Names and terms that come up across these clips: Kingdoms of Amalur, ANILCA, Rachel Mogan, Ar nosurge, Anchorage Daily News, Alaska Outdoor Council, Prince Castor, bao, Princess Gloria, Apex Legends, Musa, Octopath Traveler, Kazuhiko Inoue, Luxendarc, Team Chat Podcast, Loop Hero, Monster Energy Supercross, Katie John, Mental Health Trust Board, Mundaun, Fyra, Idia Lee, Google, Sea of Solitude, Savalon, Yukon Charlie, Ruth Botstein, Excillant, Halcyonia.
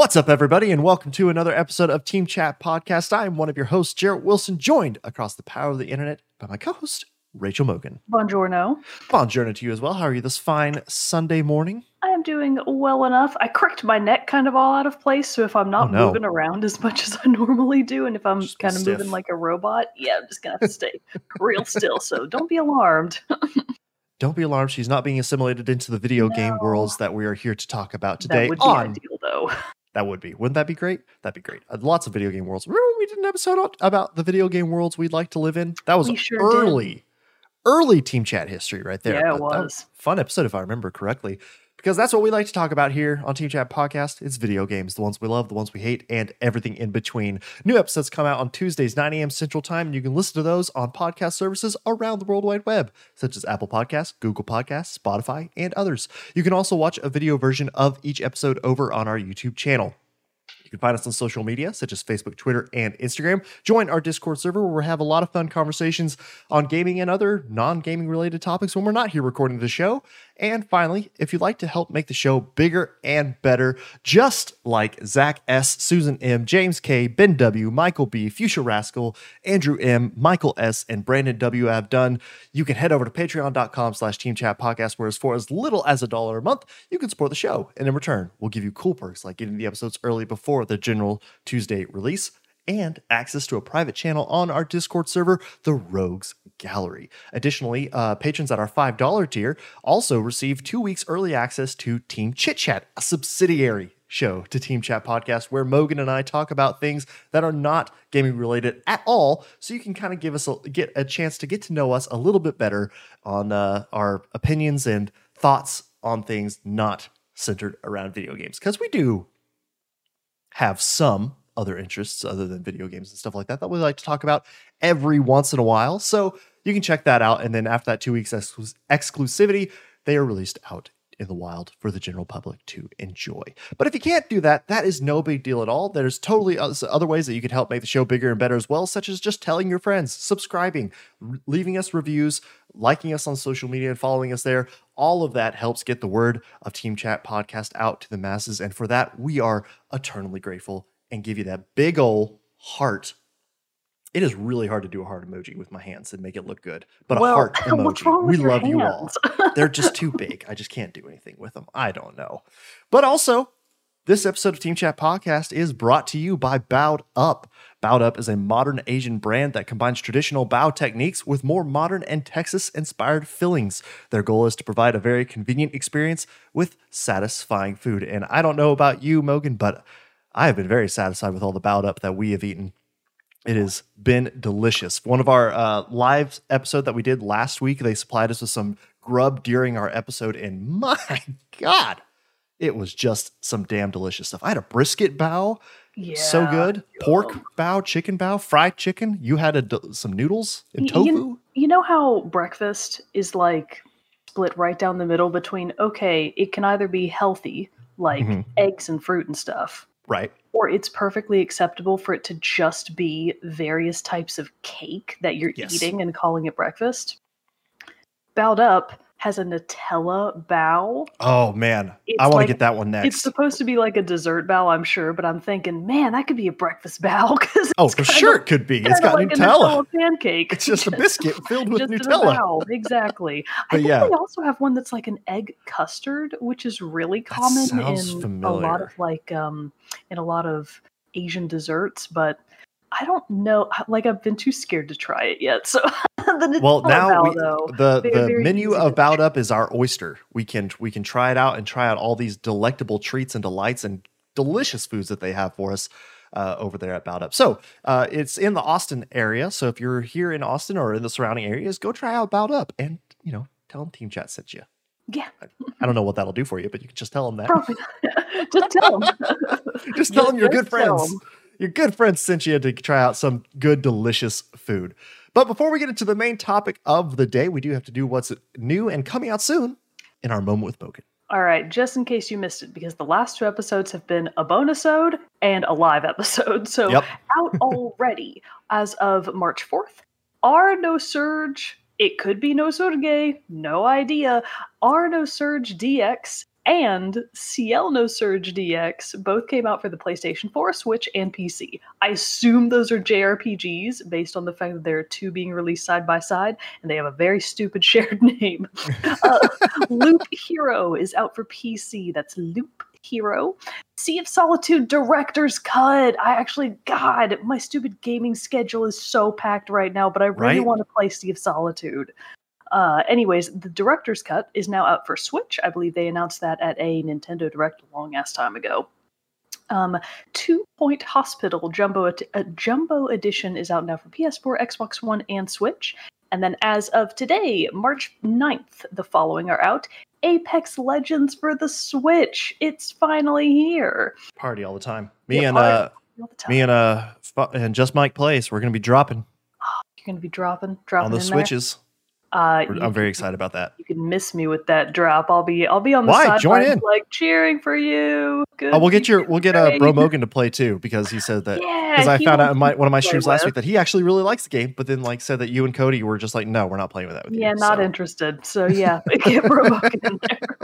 What's up, everybody, and welcome to another episode of Team Chat Podcast. I'm one of your hosts, Jarrett Wilson, joined across the power of the internet by my co-host, Rachel Mogan. Buongiorno. Buongiorno to you as well. How are you this fine Sunday morning? I am doing well enough. I cracked my neck kind of all out of place, so if I'm not moving around as much as I normally do, and if I'm just kind of stiff, moving like a robot, I'm just going to have to stay real still, so don't be alarmed. Don't be alarmed. She's not being assimilated into the video game worlds that we are here to talk about today. That would be ideal, though. That would be. Wouldn't that be great? That'd be great. Lots of video game worlds. Remember we did an episode about the video game worlds we'd like to live in? That was early Team Chat history right there. Yeah, it was. Fun episode, if I remember correctly, because that's what we like to talk about here on Team Chat Podcast. It's video games, the ones we love, the ones we hate, and everything in between. New episodes come out on Tuesdays, 9 a.m. Central Time, and you can listen to those on podcast services around the World Wide Web, such as Apple Podcasts, Google Podcasts, Spotify, and others. You can also watch a video version of each episode over on our YouTube channel. You can find us on social media, such as Facebook, Twitter, and Instagram. Join our Discord server where we have a lot of fun conversations on gaming and other non-gaming related topics when we're not here recording the show. And finally, if you'd like to help make the show bigger and better, just like Zach S., Susan M., James K., Ben W., Michael B., Fuchsia Rascal, Andrew M., Michael S., and Brandon W. have done, you can head over to patreon.com/teamchatpodcast, where for as little as $1 a month, you can support the show. And in return, we'll give you cool perks like getting the episodes early before the general Tuesday release and access to a private channel on our Discord server, the Rogues Gallery. Additionally, patrons at our $5 tier also receive 2 weeks early access to Team Chit Chat, a subsidiary show to Team Chat Podcast, where Mogan and I talk about things that are not gaming related at all. So you can kind of get a chance to get to know us a little bit better on our opinions and thoughts on things not centered around video games, because we do have some other interests other than video games and stuff like that that we like to talk about every once in a while. So you can check that out. And then after that 2 weeks exclusivity, they are released out in the wild for the general public to enjoy. But if you can't do that, that is no big deal at all. There's totally other ways that you can help make the show bigger and better as well, such as just telling your friends, subscribing, leaving us reviews, liking us on social media and following us there. All of that helps get the word of Team Chat Podcast out to the masses. And for that, we are eternally grateful and give you that big ol' heart. It is really hard to do a heart emoji with my hands and make it look good. But a heart emoji. We love you all. They're just too big. I just can't do anything with them. I don't know. But also, this episode of Team Chat Podcast is brought to you by Bowed Up. Bowed Up is a modern Asian brand that combines traditional bao techniques with more modern and Texas-inspired fillings. Their goal is to provide a very convenient experience with satisfying food. And I don't know about you, Mogan, but I have been very satisfied with all the Bowed Up that we have eaten. It has been delicious. One of our live episode that we did last week, they supplied us with some grub during our episode, and my God, it was just some damn delicious stuff. I had a brisket bao, so good. Pork bao, chicken bao, fried chicken. You had some noodles and tofu. You know how breakfast is like split right down the middle between, okay, it can either be healthy, like eggs and fruit and stuff. Right. Or it's perfectly acceptable for it to just be various types of cake that you're eating and calling it breakfast. Bowed Up has a Nutella bao. Oh, man. I want to get that one next. It's supposed to be like a dessert bao, I'm sure, but I'm thinking, man, that could be a breakfast bao. Oh, for sure it could be. It's got like Nutella. Nutella pancake. It's just a biscuit filled with Nutella. Exactly. I think they also have one that's like an egg custard, which is really common in a lot of in a lot of Asian desserts, but I don't know. Like, I've been too scared to try it yet. So, the menu of Bowed Up is our oyster. We can try it out and try out all these delectable treats and delights and delicious foods that they have for us over there at Bowed Up. So, it's in the Austin area. So, if you're here in Austin or in the surrounding areas, go try out Bowed Up and tell them Team Chat sent you. Yeah, I don't know what that'll do for you, but you can just tell them that. Just tell them. Just tell them you're good friends. Your good friend sent you to try out some good, delicious food. But before we get into the main topic of the day, we do have to do what's new and coming out soon in our Moment with Mogan. All right, just in case you missed it, because the last two episodes have been a bonusode and a live episode. So out already as of March 4th, Ar nosurge, it could be No Surge, no idea, Ar nosurge DX and Ciel No Surge DX both came out for the PlayStation 4, Switch, and PC. I assume those are JRPGs based on the fact that there are two being released side by side, and they have a very stupid shared name. Loop Hero is out for PC. That's Loop Hero. Sea of Solitude Director's Cut. God, my stupid gaming schedule is so packed right now, but I really want to play Sea of Solitude. Anyways, the Director's Cut is now out for Switch. I believe they announced that at a Nintendo Direct a long-ass time ago. 2 Point Hospital Jumbo Edition is out now for PS4, Xbox One, and Switch. And then as of today, March 9th, the following are out. Apex Legends for the Switch. It's finally here. Party all the time. Me and Just Mike Plays. We're going to be dropping. Oh, you're going to be dropping on the Switches. There. I'm very excited about that. You can miss me with that drop. I'll be on the sidelines like cheering for you. Good. We'll get Bro Mogan to play too, because he said that I found out in one of my streams last week that he actually really likes the game, but then said that you and Cody were just like, no, we're not playing with that with you. Yeah, not interested. So yeah, get Bro Mogan in there.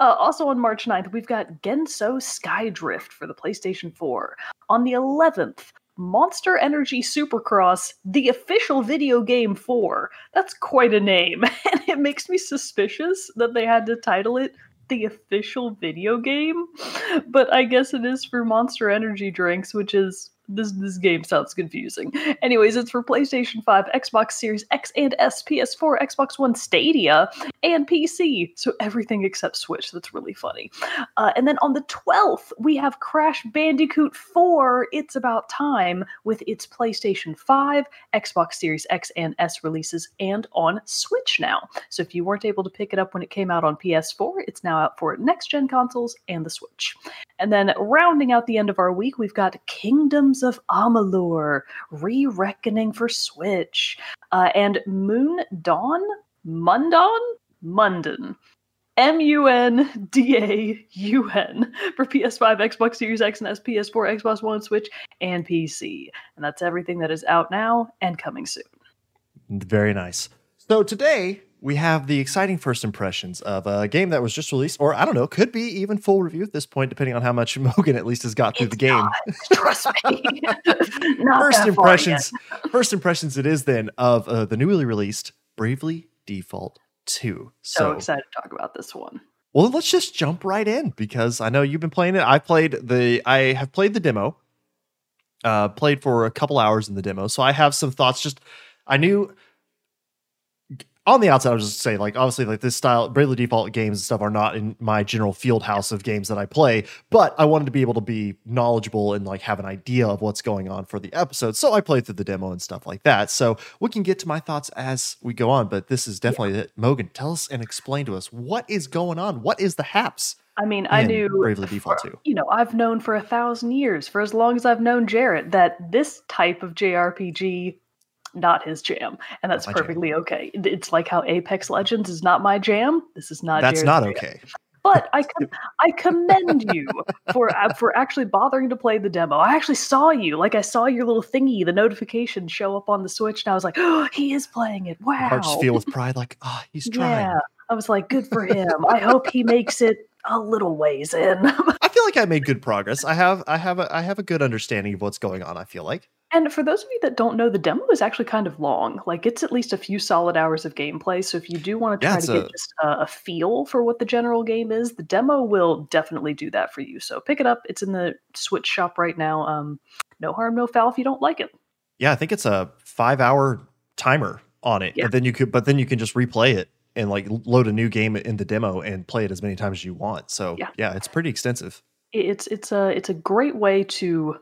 Also on March 9th, we've got Genso Sky Drift for the PlayStation 4. On the 11th, Monster Energy Supercross, the official video game 4. That's quite a name, and it makes me suspicious that they had to title it the official video game, but I guess it is for Monster Energy drinks, which is this game sounds confusing. Anyways, it's for PlayStation 5, Xbox Series X and S, PS4, Xbox One, Stadia, and PC. So everything except Switch. That's really funny. And then on the 12th, we have Crash Bandicoot 4, It's About Time, with its PlayStation 5, Xbox Series X and S releases, and on Switch now. So if you weren't able to pick it up when it came out on PS4, it's now out for next-gen consoles and the Switch. And then rounding out the end of our week, we've got Kingdoms of Amalur, Re-Reckoning for Switch, and Mundaun, M-U-N-D-A-U-N, for PS5, Xbox Series X and S, PS4, Xbox One, Switch, and PC. And that's everything that is out now and coming soon. Very nice. So today, we have the exciting first impressions of a game that was just released, or I don't know, could be even full review at this point, depending on how much Mogan at least has got through the game. Not, trust me. First impressions it is then of the newly released Bravely Default 2. So excited to talk about this one. Well, let's just jump right in, because I know you've been playing it. I have played the demo, played for a couple hours in the demo. So I have some thoughts. On the outside, I was just saying, obviously, this style, Bravely Default games and stuff are not in my general field house of games that I play, but I wanted to be able to be knowledgeable and, have an idea of what's going on for the episode, so I played through the demo and stuff like that, so we can get to my thoughts as we go on, but this is definitely it. Mogan, tell us and explain to us what is going on, what is the haps? I mean, I knew Bravely Default 2. I've known for 1,000 years, for as long as I've known Jarrett, that this type of JRPG not his jam, and that's perfectly okay. It's like how Apex Legends is not my jam. This is not. That's not okay. But I commend you for actually bothering to play the demo. I actually saw you. I saw your little thingy, the notification show up on the Switch, and I was like, oh, he is playing it. Wow. Hearts feel with pride, he's trying. Yeah. I was like, good for him. I hope he makes it a little ways in. I feel like I made good progress. I have a good understanding of what's going on, I feel like. And for those of you that don't know, the demo is actually kind of long. It's at least a few solid hours of gameplay. So if you do want to try to get just a feel for what the general game is, the demo will definitely do that for you. So pick it up. It's in the Switch shop right now. No harm, no foul if you don't like it. Yeah, I think it's a 5-hour timer on it. Yeah. But then you can just replay it and load a new game in the demo and play it as many times as you want. So yeah it's pretty extensive. It's a great way to...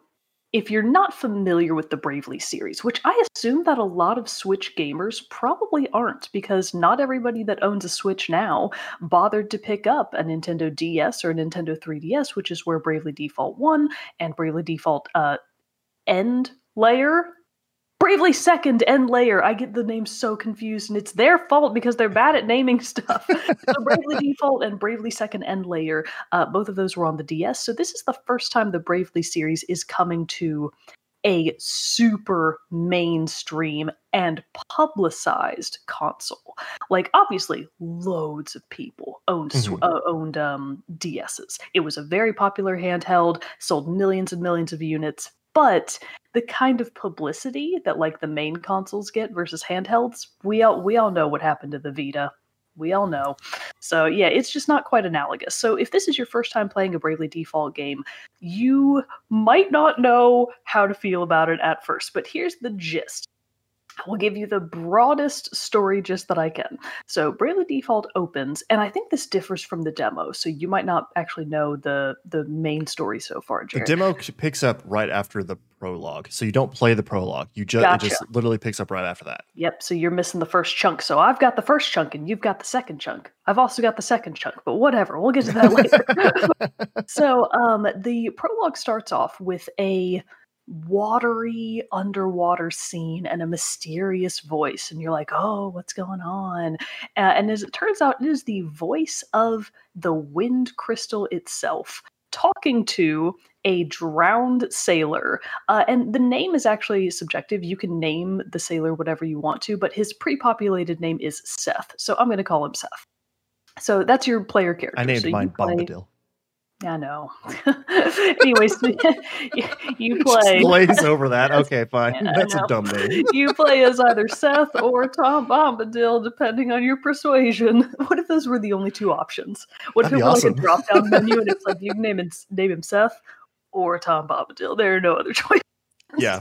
If you're not familiar with the Bravely series, which I assume that a lot of Switch gamers probably aren't, because not everybody that owns a Switch now bothered to pick up a Nintendo DS or a Nintendo 3DS, which is where Bravely Default 1 and Bravely Default End Layer... Bravely Second End Layer. I get the names so confused, and it's their fault because they're bad at naming stuff. So Bravely Default and Bravely Second End Layer, both of those were on the DS. So this is the first time the Bravely series is coming to a super mainstream and publicized console. Like, obviously, loads of people owned DSs. It was a very popular handheld, sold millions and millions of units. But the kind of publicity that, like, the main consoles get versus handhelds, we all know what happened to the Vita. We all know. So, yeah, it's just not quite analogous. So if this is your first time playing a Bravely Default game, you might not know how to feel about it at first. But here's the gist. I will give you the broadest story gist that I can. So Bravely Default opens, and I think this differs from the demo, so you might not actually know the main story so far, Jared. The demo picks up right after the prologue, so you don't play the prologue. You Gotcha. It just literally picks up right after that. Yep, so you're missing the first chunk. So I've got the first chunk, and you've got the second chunk. I've also got the second chunk, but whatever. We'll get to that later. So the prologue starts off with a watery underwater scene and a mysterious voice, and you're like, oh, what's going on? And as it turns out, it is the voice of the wind crystal itself talking to a drowned sailor. And the name is actually subjective. You can name the sailor whatever you want to, but his pre-populated name is Seth, so I'm going to call him Seth. So that's your player character. I named mine Bombadil. I know. Anyways, you play. Just lays over that. Okay, fine. Yeah, that's a dumb name. You play as either Seth or Tom Bombadil, depending on your persuasion. What if those were the only two options? What That'd if it were awesome. Like a drop-down menu and it's like you can name him Seth or Tom Bombadil? There are no other choices. Yeah.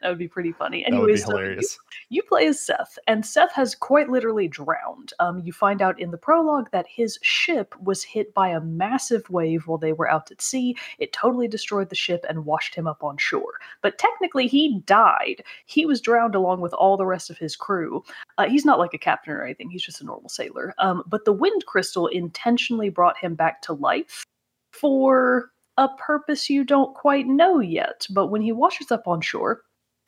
That would be pretty funny. Anyways, that would be hilarious. So you play as Seth, and Seth has quite literally drowned. You find out in the prologue that his ship was hit by a massive wave while they were out at sea. It totally destroyed the ship and washed him up on shore. But technically, he died. He was drowned along with all the rest of his crew. He's not like a captain or anything. He's just a normal sailor. But the wind crystal intentionally brought him back to life for a purpose you don't quite know yet. But when he washes up on shore,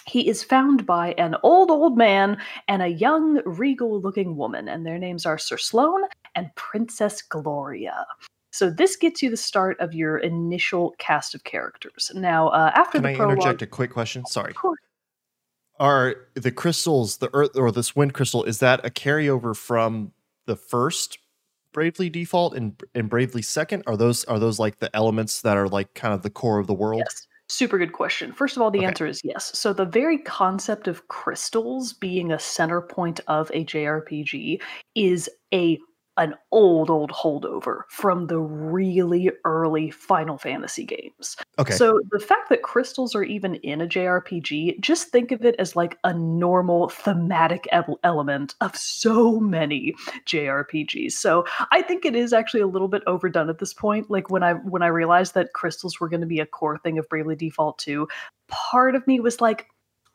he is found by an old man and a young, regal-looking woman, and their names are Sir Sloane and Princess Gloria. So this gets you the start of your initial cast of characters. Now, after the prologue... Can I interject a quick question? Sorry. Of course. Are the crystals, the earth, or this wind crystal, is that a carryover from the first Bravely Default and Bravely Second? Are those like the elements that are like kind of the core of the world? Yes. Super good question. First of all, the answer is yes. So the very concept of crystals being a center point of a JRPG is an old holdover from the really early Final Fantasy games. Okay. So the fact that crystals are even in a JRPG, just think of it as like a normal thematic element of so many JRPGs. So I think it is actually a little bit overdone at this point. Like when I realized that crystals were going to be a core thing of Bravely Default 2, part of me was like,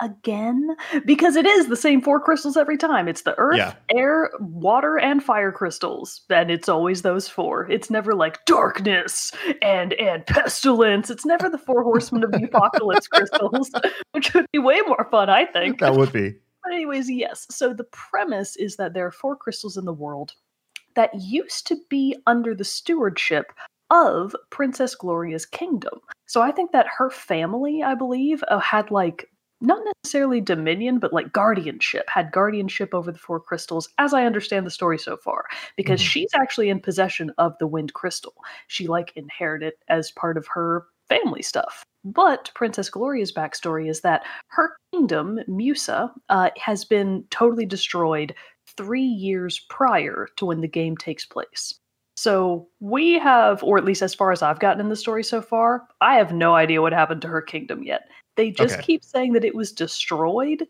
again, because it is the same four crystals every time. It's the earth, air, water, and fire crystals. And it's always those four. It's never like darkness and pestilence. It's never the four horsemen of the apocalypse crystals, which would be way more fun, I think. That would be. But anyways, yes. So the premise is that there are four crystals in the world that used to be under the stewardship of Princess Gloria's kingdom. So I think that her family, I believe, had like not necessarily dominion, but like guardianship over the four crystals, as I understand the story so far, because she's actually in possession of the wind crystal. She like inherited it as part of her family stuff. But Princess Gloria's backstory is that her kingdom, Musa, has been totally destroyed 3 years prior to when the game takes place. So we have, or at least as far as I've gotten in the story so far, I have no idea what happened to her kingdom yet. They just keep saying that it was destroyed.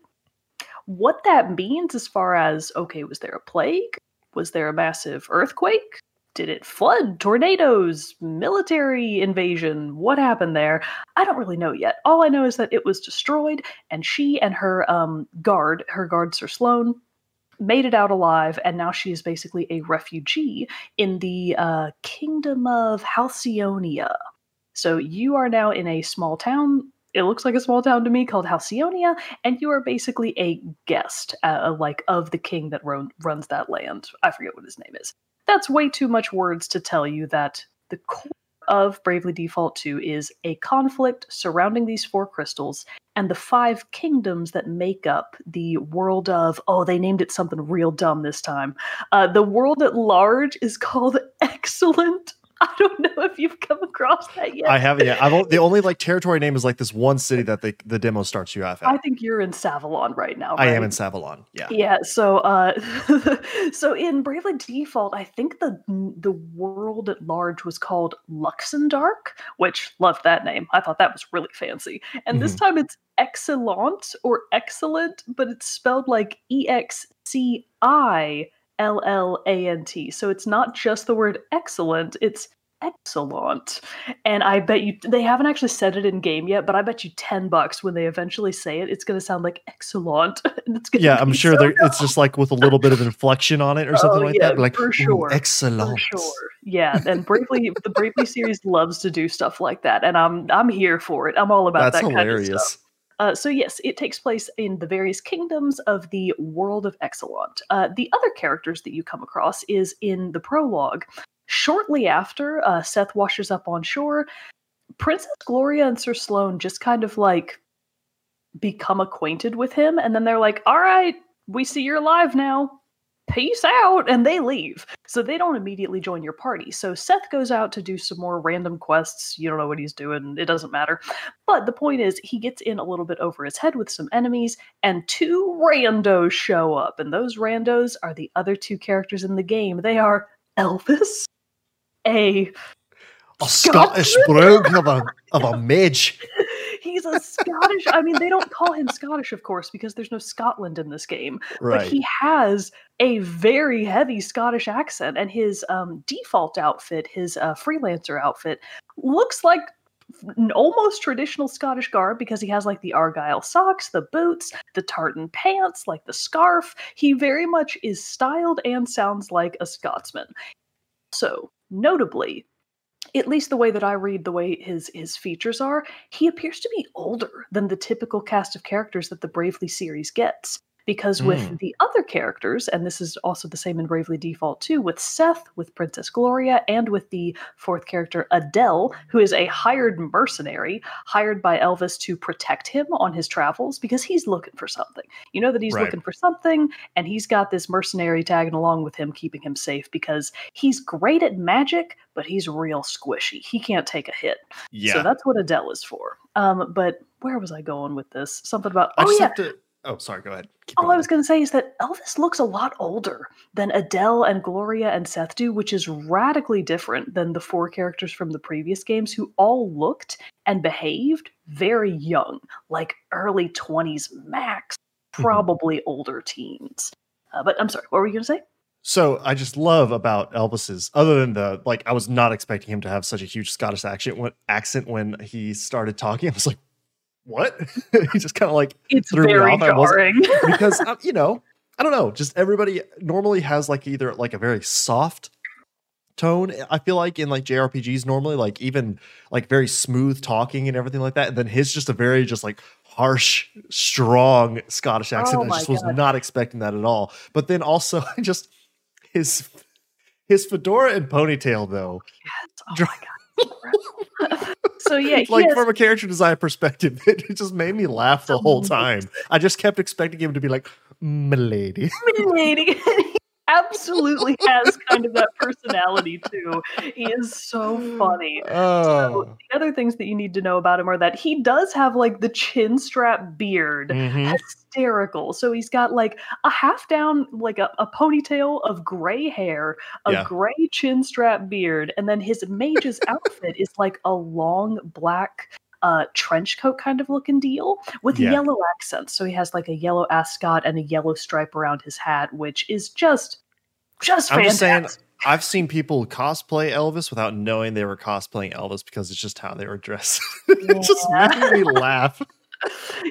What that means as far as, okay, was there a plague? Was there a massive earthquake? Did it flood? Tornadoes? Military invasion? What happened there? I don't really know yet. All I know is that it was destroyed, and she and her guard, Sir Sloane, made it out alive, and now she is basically a refugee in the Kingdom of Halcyonia. So you are now in a small town. It looks like a small town to me called Halcyonia, and you are basically a guest, like of the king that runs that land. I forget what his name is. That's way too much words to tell you that the core of Bravely Default 2 is a conflict surrounding these four crystals and the five kingdoms that make up the world of, oh, they named it something real dumb this time. The world at large is called Excillant. I don't know if you've come across that yet. I haven't yet. The only like territory name is like this one city that the demo starts you off at. I think you're in Savalon right now. Right? I am in Savalon. Yeah. Yeah. So, so in Bravely Default, I think the world at large was called Luxendarc, which loved that name. I thought that was really fancy. And this time it's Excillant or Excellent, but it's spelled like EXCILLANT. So it's not just the word excellent, it's Excillant. And I bet you, they haven't actually said it in game yet, but I bet you $10 when they eventually say it, it's going to sound like Excillant. Yeah, I'm sure it's just like with a little bit of inflection on it or something like that. Like, for sure. Excillant. For sure. Yeah, and Bravely, the Bravely series loves to do stuff like that, and I'm here for it. I'm all about that hilarious. Kind of stuff. So yes, it takes place in the various kingdoms of the world of Excillant. The other characters that you come across is in the prologue. Shortly after Seth washes up on shore, Princess Gloria and Sir Sloane just kind of like become acquainted with him. And then they're like, all right, we see you're alive now. Peace out. And they leave. So they don't immediately join your party. So Seth goes out to do some more random quests. You don't know what he's doing. It doesn't matter. But the point is, he gets in a little bit over his head with some enemies, and two randos show up. And those randos are the other two characters in the game. They are Elvis, a Scottish brogue of a midge. He's a Scottish. I mean, they don't call him Scottish, of course, because there's no Scotland in this game. Right. But he has a very heavy Scottish accent, and his default outfit, his freelancer outfit, looks like an almost traditional Scottish garb, because he has like the Argyle socks, the boots, the tartan pants, like the scarf. He very much is styled and sounds like a Scotsman. So, notably, at least the way that I read the way his features are, he appears to be older than the typical cast of characters that the Bravely series gets. Because with the other characters, and this is also the same in Bravely Default 2, with Seth, with Princess Gloria, and with the fourth character, Adele, who is a hired mercenary, hired by Elvis to protect him on his travels, because he's looking for something. You know that he's looking for something, and he's got this mercenary tagging along with him, keeping him safe, because he's great at magic, but he's real squishy. He can't take a hit. Yeah. So that's what Adele is for. But where was I going with this? Something about... Oh, sorry, go ahead. All I was going to say is that Elvis looks a lot older than Adele and Gloria and Seth do, which is radically different than the four characters from the previous games, who all looked and behaved very young, like early 20s max, probably older teens. But I'm sorry, what were you going to say? So I just love about Elvis's, other than the, like, I was not expecting him to have such a huge Scottish accent when he started talking. I was like, what? He just kind of like it's threw very me off. Because you know, I don't know, just everybody normally has like either like a very soft tone, I feel like, in like JRPGs normally, like even like very smooth talking and everything like that, and then his just a very just like harsh, strong Scottish accent. I just was not expecting that at all. But then also just his fedora and ponytail though. Yes. Oh my god. So yeah, like from a character design perspective, it just made me laugh the whole time. I just kept expecting him to be like, "Milady, milady." He absolutely has kind of that personality too. He is so funny. So the other things that you need to know about him are that he does have like the chin strap beard. Hysterical. So he's got like a half down, like a ponytail of gray hair, gray chin strap beard, and then his mage's outfit is like a long black trench coat kind of looking deal with yellow accents. So he has like a yellow ascot and a yellow stripe around his hat, which is just fantastic. I'm just saying, I've seen people cosplay Elvis without knowing they were cosplaying Elvis because it's just how they were dressed. It just made me laugh.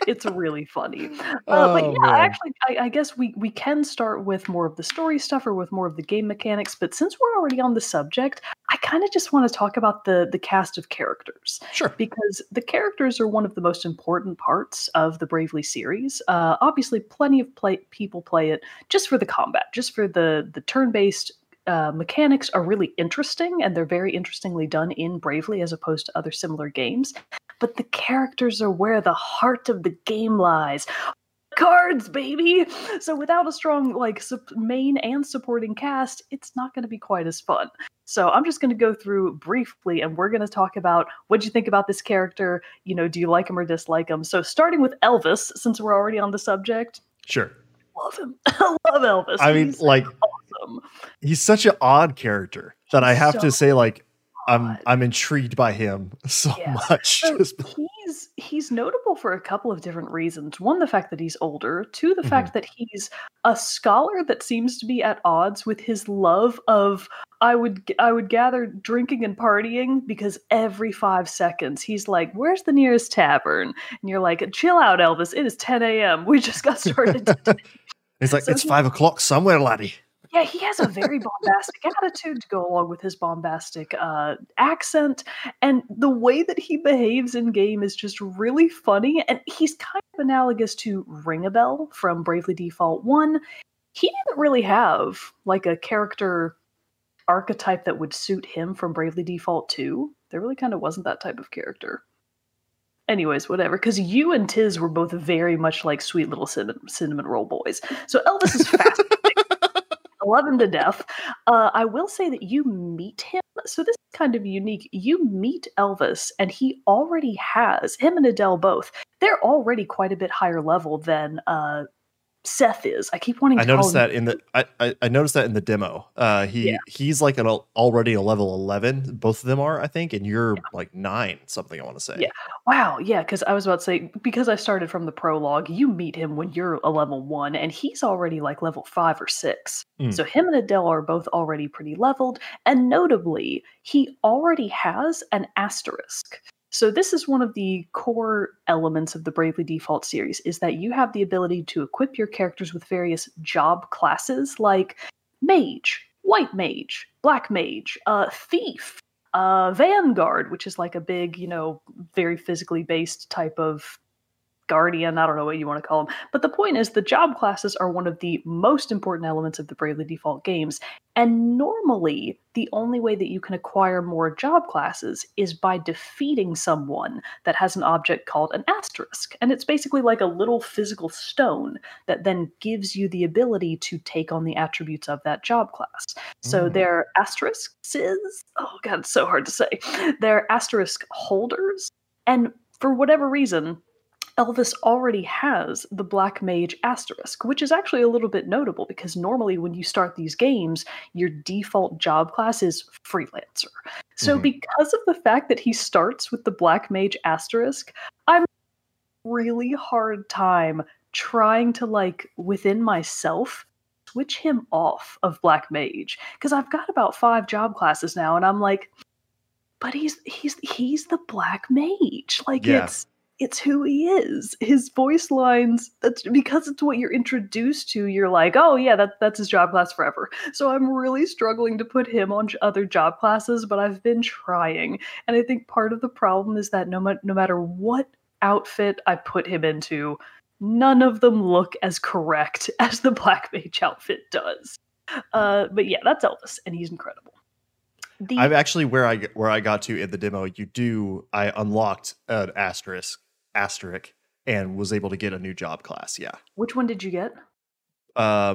It's really funny. But yeah, actually, I guess we can start with more of the story stuff or with more of the game mechanics. But since we're already on the subject, I kind of just want to talk about the cast of characters. Sure. Because the characters are one of the most important parts of the Bravely series. Obviously, plenty of people play it just for the combat, just for the turn-based mechanics are really interesting, and they're very interestingly done in Bravely as opposed to other similar games. but the characters are where the heart of the game lies. Cards, baby! So without a strong main and supporting cast, it's not going to be quite as fun. So I'm just going to go through briefly, and we're going to talk about what'd you think about this character? You know, do you like him or dislike him? So starting with Elvis, since we're already on the subject. Sure. Love him. I love Elvis. I mean, awesome. He's such an odd character that I have to say, I'm intrigued by him so much. So he's notable for a couple of different reasons. One, the fact that he's older. Two, the fact that he's a scholar that seems to be at odds with his love of, I would gather, drinking and partying, because every 5 seconds he's like, where's the nearest tavern? And you're like, chill out, Elvis. It is 10 a.m. We just got started today. He's like, it's 5 o'clock somewhere, laddie. Yeah, he has a very bombastic attitude to go along with his bombastic accent. And the way that he behaves in game is just really funny. And he's kind of analogous to Ring a Bell from Bravely Default 1. He didn't really have a character archetype that would suit him from Bravely Default 2. There really kind of wasn't that type of character. Anyways, whatever, because you and Tiz were both very much like sweet little cinnamon roll boys. So Elvis is fascinating. I love him to death. I will say that you meet him. So this is kind of unique. You meet Elvis, and he already has, him and Adele both, they're already quite a bit higher level than Seth is. I keep wanting to call him. I noticed that in the demo. He's like already a level 11. Both of them are, I think, and you're like 9, something I want to say. Yeah. Wow. Yeah, because I was about to say, because I started from the prologue, you meet him when you're a level 1, and he's already like level 5 or 6. So him and Adele are both already pretty leveled, and notably, he already has an asterisk. So this is one of the core elements of the Bravely Default series, is that you have the ability to equip your characters with various job classes like mage, white mage, black mage, thief, vanguard, which is like a big, very physically based type of guardian. I don't know what you want to call them. But the point is, the job classes are one of the most important elements of the Bravely Default games. And normally, the only way that you can acquire more job classes is by defeating someone that has an object called an asterisk. And it's basically like a little physical stone that then gives you the ability to take on the attributes of that job class. So they're asterisks, oh God, it's so hard to say. They're asterisk holders. And for whatever reason, Elvis already has the Black Mage asterisk, which is actually a little bit notable because normally when you start these games, your default job class is freelancer. So because of the fact that he starts with the Black Mage asterisk, I'm really hard time trying to within myself switch him off of Black Mage, because I've got about 5 job classes now, and I'm like, but he's the Black Mage. It's who he is. His voice lines, that's because it's what you're introduced to, you're like, oh yeah, that's his job class forever. So I'm really struggling to put him on other job classes, but I've been trying. And I think part of the problem is that no matter what outfit I put him into, none of them look as correct as the Black Mage outfit does. But yeah, that's Elvis, and he's incredible. I'm actually where I got to in the demo, I unlocked an asterisk and was able to get a new job class. Yeah. Which one did you get? I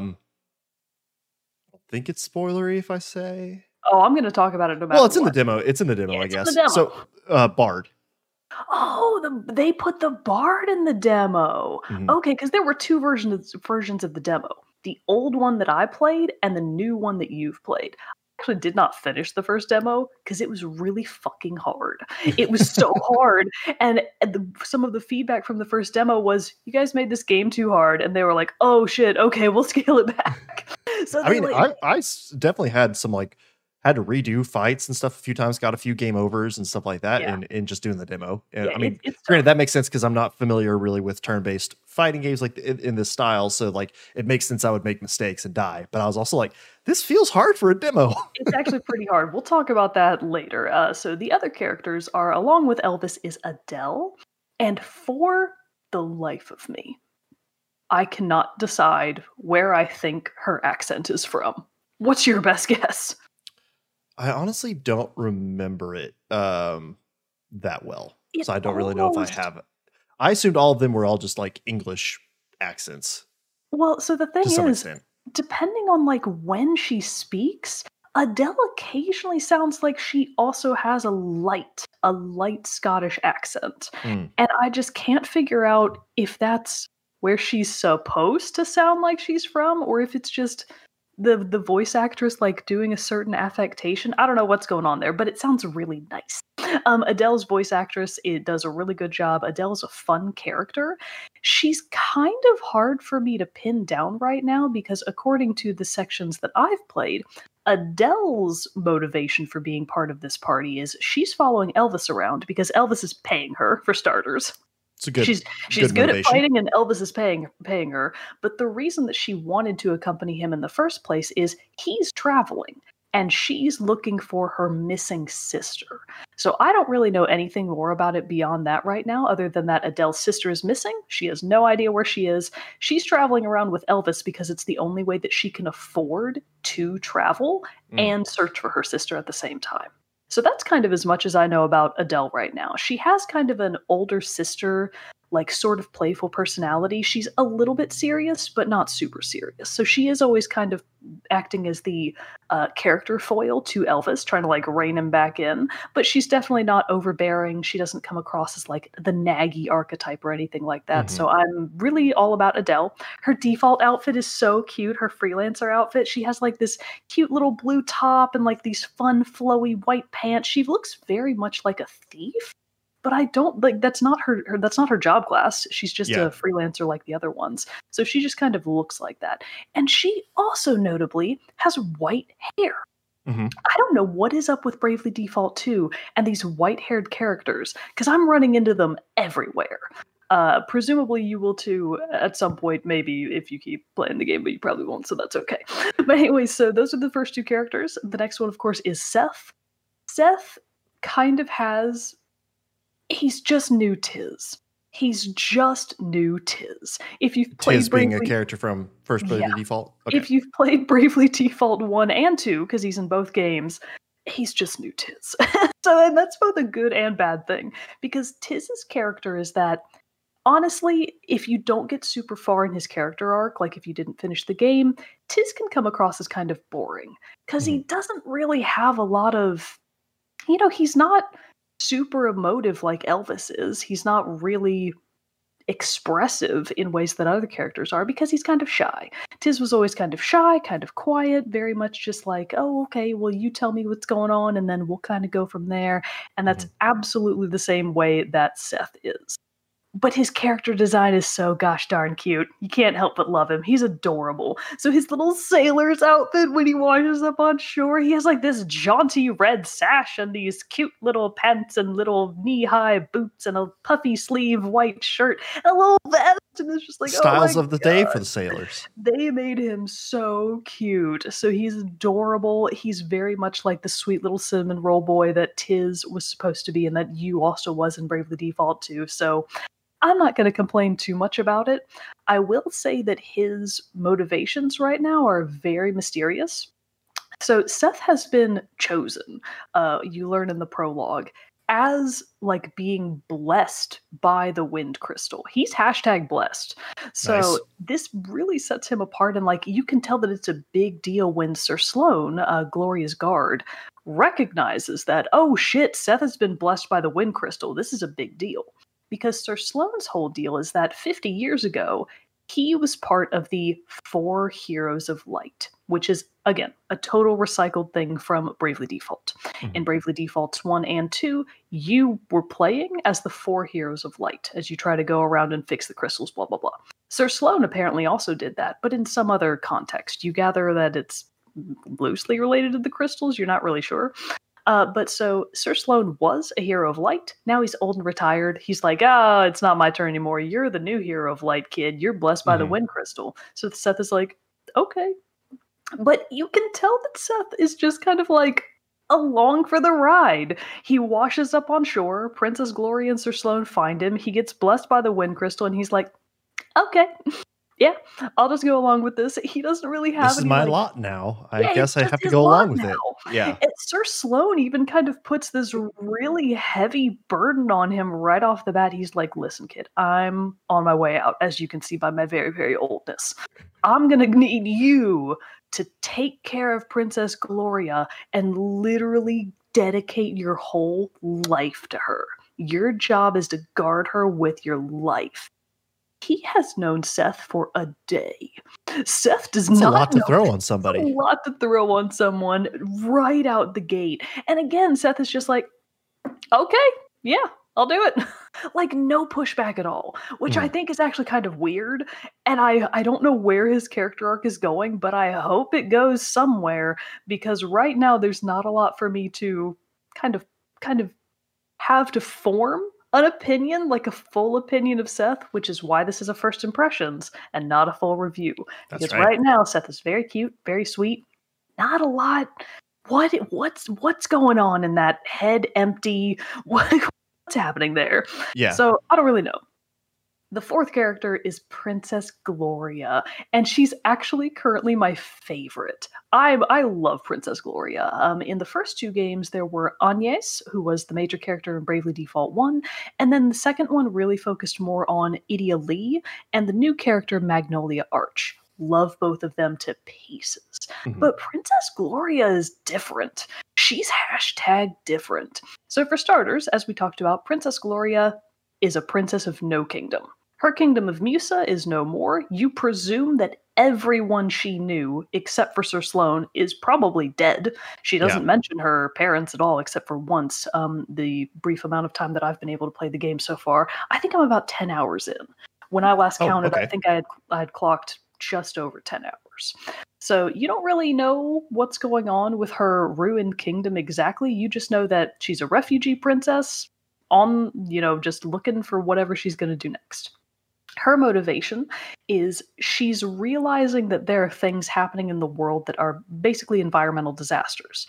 think it's spoilery if I say. Oh, I'm going to talk about it no matter what. Well, it's in the demo. It's in the demo, I guess. So, Bard. Oh, they put the Bard in the demo. Okay, because there were 2 versions of the demo. The old one that I played and the new one that you've played. Actually did not finish the first demo because it was really fucking hard. It was so hard. And some of the feedback from the first demo was, you guys made this game too hard. And they were like, oh shit, okay, we'll scale it back. So I mean, I definitely had some had to redo fights and stuff a few times, got a few game overs and stuff like that in just doing the demo. And I mean, granted, that makes sense because I'm not familiar really with turn-based fighting games in this style. So it makes sense I would make mistakes and die. But I was also like, this feels hard for a demo. It's actually pretty hard. We'll talk about that later. So the other characters are, along with Elvis, is Adele. And for the life of me, I cannot decide where I think her accent is from. What's your best guess? I honestly don't remember it that well. So I don't really know if I have it. I assumed all of them were all just like English accents. Well, so the thing is, depending on like when she speaks, Adele occasionally sounds like she also has a light Scottish accent. Mm. And I just can't figure out if that's where she's supposed to sound like she's from, or if it's just the voice actress like doing a certain affectation. I don't know what's going on there, but it sounds really nice. Adele's voice actress, it does a really good job. Adele's a fun character. She's kind of hard for me to pin down right now because according to the sections that I've played, Adele's motivation for being part of this party is she's following Elvis around because Elvis is paying her, for starters. It's a good, she's good at fighting and Elvis is paying her. But the reason that she wanted to accompany him in the first place is he's traveling. And she's looking for her missing sister. So I don't really know anything more about it beyond that right now, other than that Adele's sister is missing. She has no idea where she is. She's traveling around with Elvis because it's the only way that she can afford to travel and search for her sister at the same time. So that's kind of as much as I know about Adele right now. She has kind of an older sister, like sort of playful personality. She's a little bit serious, but not super serious. So she is always kind of acting as the character foil to Elvis, trying to like rein him back in. But she's definitely not overbearing. She doesn't come across as like the naggy archetype or anything like that. Mm-hmm. So I'm really all about Adele. Her default outfit is so cute. Her freelancer outfit. She has like this cute little blue top and like these fun flowy white pants. She looks very much like a thief. But I don't like that's not her job class. She's just a freelancer like the other ones. So she just kind of looks like that. And she also notably has white hair. Mm-hmm. I don't know what is up with Bravely Default 2 and these white-haired characters, because I'm running into them everywhere. Presumably you will too at some point, maybe if you keep playing the game, but you probably won't, so that's okay. But anyway, so those are the first two characters. The next one, of course, is Seth. Seth kind of has... He's just new Tiz. If you've played Tiz being a character from first Bravely Default. Okay. If you've played Bravely Default 1 and 2, because he's in both games, he's just new Tiz. And that's both a good and bad thing. Because Tiz's character is that, honestly, if you don't get super far in his character arc, like if you didn't finish the game, Tiz can come across as kind of boring. Because he doesn't really have a lot of... You know, he's not... super emotive like Elvis is. He's not really expressive in ways that other characters are because he's kind of shy. Tiz was always kind of shy, kind of quiet, very much just like, oh, okay, well, you tell me what's going on and then we'll kind of go from there. And that's absolutely the same way that Seth is. But his character design is so gosh darn cute. You can't help but love him. He's adorable. So his little sailor's outfit when he washes up on shore, he has like this jaunty red sash and these cute little pants and little knee-high boots and a puffy sleeve white shirt and a little vest. And it's just like, styles of the day for the sailors. They made him so cute. So he's adorable. He's very much like the sweet little cinnamon roll boy that Tiz was supposed to be and that you also was in Bravely Default 2. So... I'm not going to complain too much about it. I will say that his motivations right now are very mysterious. So Seth has been chosen, you learn in the prologue, as like being blessed by the wind crystal. He's #blessed. So This really sets him apart. And like, you can tell that it's a big deal when Sir Sloane, Gloria's guard, recognizes that, oh shit, Seth has been blessed by the wind crystal. This is a big deal. Because Sir Sloane's whole deal is that 50 years ago, he was part of the 4 Heroes of Light, which is, again, a total recycled thing from Bravely Default. In Bravely Defaults 1 and 2, you were playing as the 4 Heroes of Light as you try to go around and fix the crystals, blah, blah, blah. Sir Sloane apparently also did that, but in some other context. You gather that it's loosely related to the crystals. You're not really sure. But so Sir Sloane was a Hero of Light. Now he's old and retired. He's like, ah, it's not my turn anymore. You're the new Hero of Light, kid. You're blessed by the Wind Crystal. So Seth is like, okay. But you can tell that Seth is just kind of like along for the ride. He washes up on shore. Princess Gloria and Sir Sloane find him. He gets blessed by the Wind Crystal and he's like, okay. Yeah, I'll just go along with this. He doesn't really have. This is my lot now. I guess I have to go along with it. Yeah. And Sir Sloane even kind of puts this really heavy burden on him right off the bat. He's like, "Listen, kid, I'm on my way out, as you can see by my very, very oldness. I'm gonna need you to take care of Princess Gloria and literally dedicate your whole life to her. Your job is to guard her with your life." He has known Seth for a day. Seth does not know. It's a lot to throw on somebody. It's a lot to throw on someone right out the gate. And again, Seth is just like, okay, yeah, I'll do it. Like, no pushback at all, which I think is actually kind of weird. And I don't know where his character arc is going, but I hope it goes somewhere, because right now there's not a lot for me to kind of have to form an opinion, like a full opinion of Seth, which is why this is a first impressions and not a full review. That's because right now Seth is very cute, very sweet. Not a lot. What's going on in that head empty? What's happening there? Yeah. So I don't really know. The fourth character is Princess Gloria, and she's actually currently my favorite. I love Princess Gloria. In the first two games, there were Agnes, who was the major character in Bravely Default 1, and then the second one really focused more on Idia Lee and the new character Magnolia Arch. Love both of them to pieces. Mm-hmm. But Princess Gloria is different. She's hashtag different. So for starters, as we talked about, Princess Gloria is a princess of no kingdom. Her kingdom of Musa is no more. You presume that everyone she knew, except for Sir Sloane, is probably dead. She doesn't mention her parents at all, except for once. The brief amount of time that I've been able to play the game so far, I think I'm about 10 hours in. When I last counted, I think I had clocked just over 10 hours. So you don't really know what's going on with her ruined kingdom exactly. You just know that she's a refugee princess, on, you know, just looking for whatever she's going to do next. Her motivation is she's realizing that there are things happening in the world that are basically environmental disasters.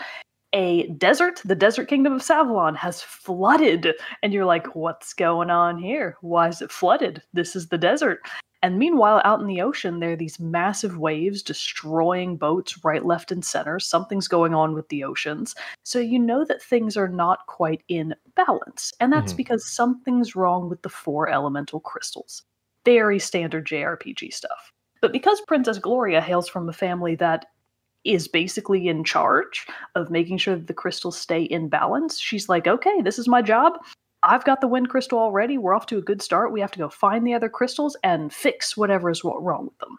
A desert, the desert kingdom of Savalon, has flooded, and you're like, what's going on here? Why is it flooded? This is the desert. And meanwhile, out in the ocean, there are these massive waves destroying boats right, left, and center. Something's going on with the oceans. So you know that things are not quite in balance. And that's because something's wrong with the four elemental crystals. Very standard JRPG stuff. But because Princess Gloria hails from a family that is basically in charge of making sure that the crystals stay in balance, she's like, okay, this is my job. I've got the wind crystal already. We're off to a good start. We have to go find the other crystals and fix whatever is wrong with them.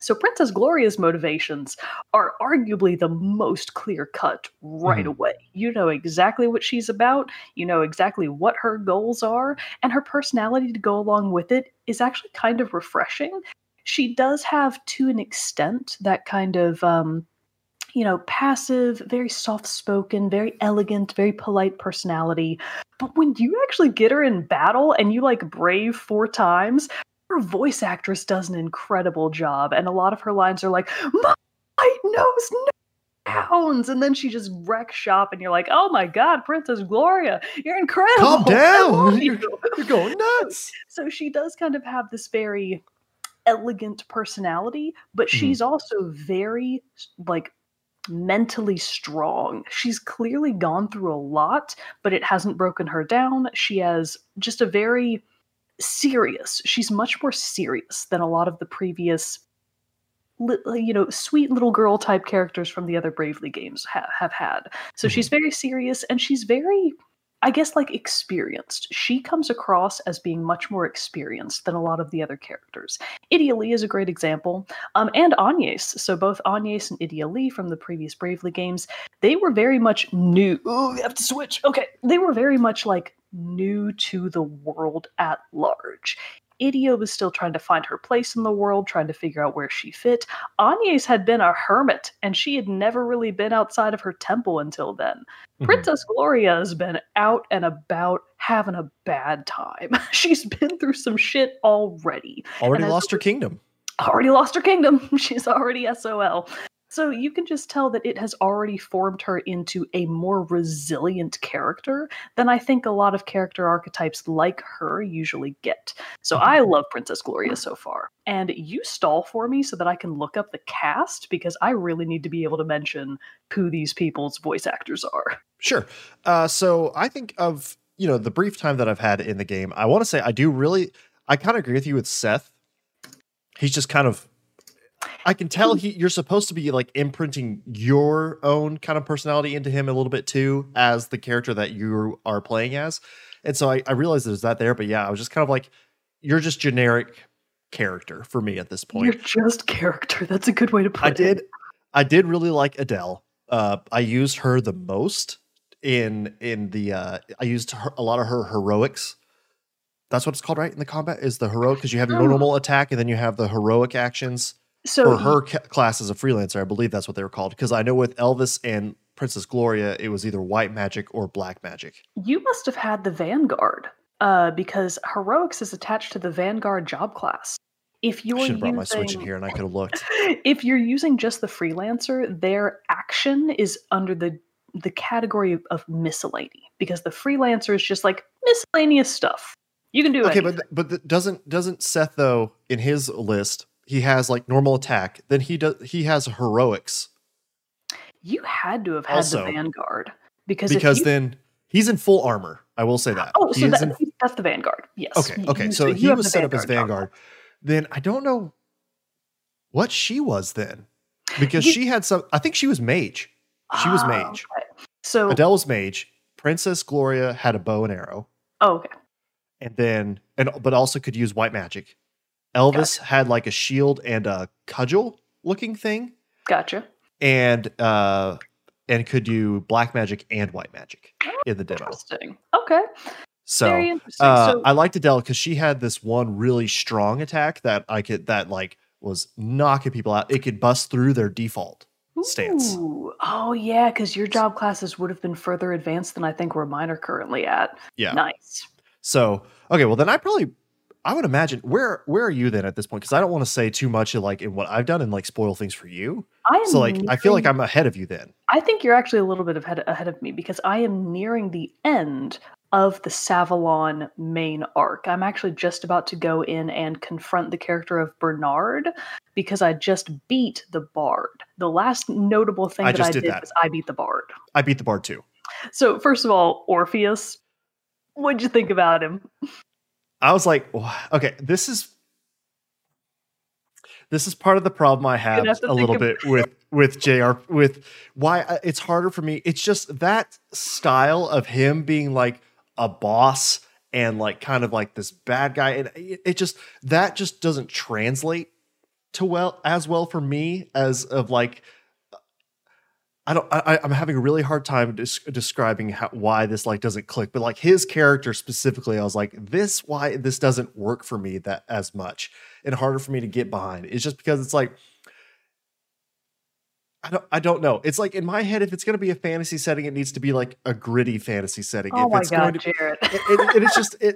So Princess Gloria's motivations are arguably the most clear-cut right away. You know exactly what she's about. You know exactly what her goals are. And her personality to go along with it is actually kind of refreshing. She does have, to an extent, that kind of passive, very soft-spoken, very elegant, very polite personality. But when you actually get her in battle and you, like, brave four times, her voice actress does an incredible job. And a lot of her lines are like, my nose, no pounds. And then she just wrecks shop, and you're like, oh my God, Princess Gloria, you're incredible. Calm down. You're going nuts. So she does kind of have this very elegant personality, but she's also very, like, mentally strong. She's clearly gone through a lot, but it hasn't broken her down. She has just a very serious, she's much more serious than a lot of the previous, sweet little girl type characters from the other Bravely games have had. So she's very serious, and she's very, I guess, like, experienced. She comes across as being much more experienced than a lot of the other characters. Idia Lee is a great example, and Agnes. So both Agnes and Idia Lee from the previous Bravely games, they were very much new. Oh, we have to switch. Okay. They were very much, like, new to the world at large. Idia was still trying to find her place in the world, trying to figure out where she fit. Agnes had been a hermit, and she had never really been outside of her temple until then. Princess Gloria has been out and about having a bad time. She's been through some shit already. Already lost her kingdom. She's already SOL. So you can just tell that it has already formed her into a more resilient character than I think a lot of character archetypes like her usually get. So I love Princess Gloria so far. And you stall for me so that I can look up the cast, because I really need to be able to mention who these people's voice actors are. Sure. So I think of, you know, the brief time that I've had in the game, I want to say I kind of agree with you with Seth. He's just kind of, I can tell you're supposed to be like imprinting your own kind of personality into him a little bit too, as the character that you are playing as. And so I realized there's that there, but yeah, I was just kind of like, you're just generic character for me at this point. You're just character. That's a good way to put it. I did really like Adele. I used her the most in the I used a lot of her heroics. That's what it's called, right? In the combat is the heroic, because you have your normal attack and then you have the heroic actions. So for her class as a freelancer, I believe that's what they were called. Because I know with Elvis and Princess Gloria, it was either white magic or black magic. You must have had the Vanguard, because heroics is attached to the Vanguard job class. If you're I should have brought my Switch in here and I could have looked. If you're using just the freelancer, their action is under the category of miscellany, because the freelancer is just like miscellaneous stuff. You can do anything. But doesn't Seth, though, in his list, he has like normal attack. Then he has heroics. You had to have had also, the Vanguard because then he's in full armor. I will say that. Oh, so that's the Vanguard. Yes. Okay. So he was set up as Vanguard. Then I don't know what she was then, because she had some. I think she was mage. She was mage. Okay. So Adele was mage. Princess Gloria had a bow and arrow. Oh, okay. And then but also could use white magic. Elvis had like a shield and a cudgel looking thing. Gotcha. And could do black magic and white magic in the demo. Interesting. Okay. So, very interesting. So I liked Adele because she had this one really strong attack that like was knocking people out. It could bust through their default stance. Oh yeah, because your job classes would have been further advanced than I think where mine are currently at. Yeah. Nice. So okay, well then I would imagine where are you then at this point? Because I don't want to say too much like in what I've done and like spoil things for you. So like I feel like I'm ahead of you then. I think you're actually a little bit ahead of me, because I am nearing the end of the Savalon main arc. I'm actually just about to go in and confront the character of Bernard, because I just beat the Bard. The last notable thing I did was I beat the Bard. I beat the Bard too. So first of all, Orpheus, what'd you think about him? I was like, okay, this is part of the problem I have a little bit with JR, with why it's harder for me. It's just that style of him being like a boss and like kind of like this bad guy. And it just doesn't translate as well for me as of like, I'm having a really hard time describing why this like doesn't click, but like his character specifically, I was like, why this doesn't work for me that as much and harder for me to get behind. It's just because it's like, I don't know. It's like in my head, if it's going to be a fantasy setting, it needs to be like a gritty fantasy setting. Oh my God, Jarrett.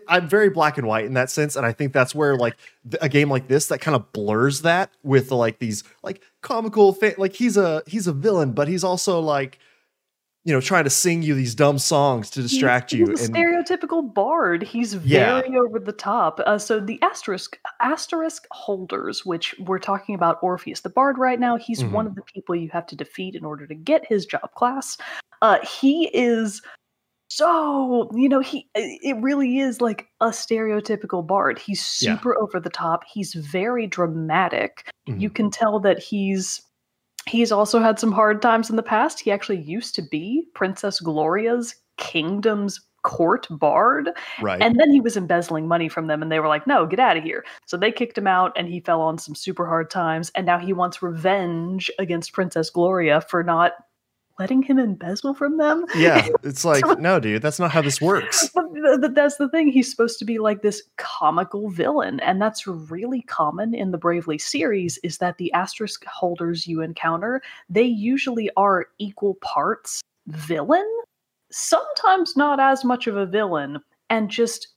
I'm very black and white in that sense. And I think that's where like a game like this that kind of blurs that with like these like comical, like he's a villain, but he's also like, you know, trying to sing you these dumb songs to distract you. He's a stereotypical bard. He's very over the top. So the asterisk holders, which we're talking about Orpheus the Bard right now, he's one of the people you have to defeat in order to get his job class. He is so, you know, it really is like a stereotypical bard. He's super over the top. He's very dramatic. You can tell that He's also had some hard times in the past. He actually used to be Princess Gloria's kingdom's court bard. Right. And then he was embezzling money from them and they were like, no, get out of here. So they kicked him out and he fell on some super hard times. And now he wants revenge against Princess Gloria for not letting him embezzle from them. Yeah, it's like, no, dude, that's not how this works. But that's the thing. He's supposed to be like this comical villain. And that's really common in the Bravely series, is that the asterisk holders you encounter, they usually are equal parts villain, sometimes not as much of a villain, and just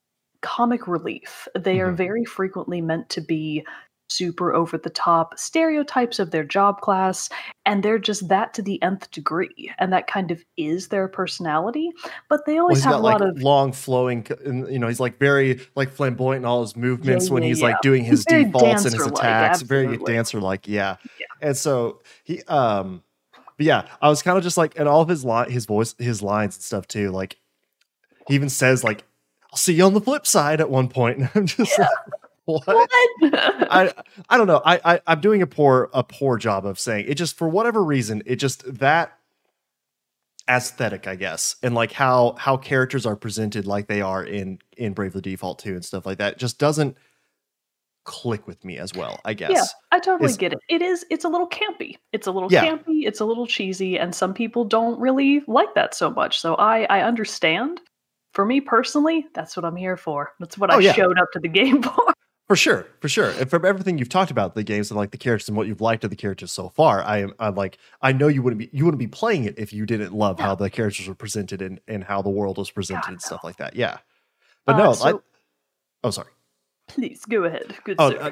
comic relief. They are very frequently meant to be super over-the-top stereotypes of their job class, and they're just that to the nth degree, and that kind of is their personality. But they always have a lot of long flowing, you know, he's like very like flamboyant in all his movements when he's like doing his defaults and his attacks, very dancer-like, And so he, but yeah, I was kind of just like, and all of his lines and stuff too, like he even says like, "I'll see you on the flip side" at one point, and I'm just like, what? I don't know. I'm doing a poor job of saying it. Just for whatever reason, it just that aesthetic, I guess, and like how characters are presented, like they are in Bravely Default 2 and stuff like that, just doesn't click with me as well, I guess. Yeah, I totally get it. It's a little campy. It's a little campy. It's a little cheesy, and some people don't really like that so much. So I understand. For me personally, that's what I'm here for. That's what I showed up to the game for. For sure. And from everything you've talked about the games and like the characters and what you've liked of the characters so far, I'm like, I know you wouldn't be playing it if you didn't love how the characters were presented and how the world was presented and stuff like that. Yeah. But sorry. Please go ahead.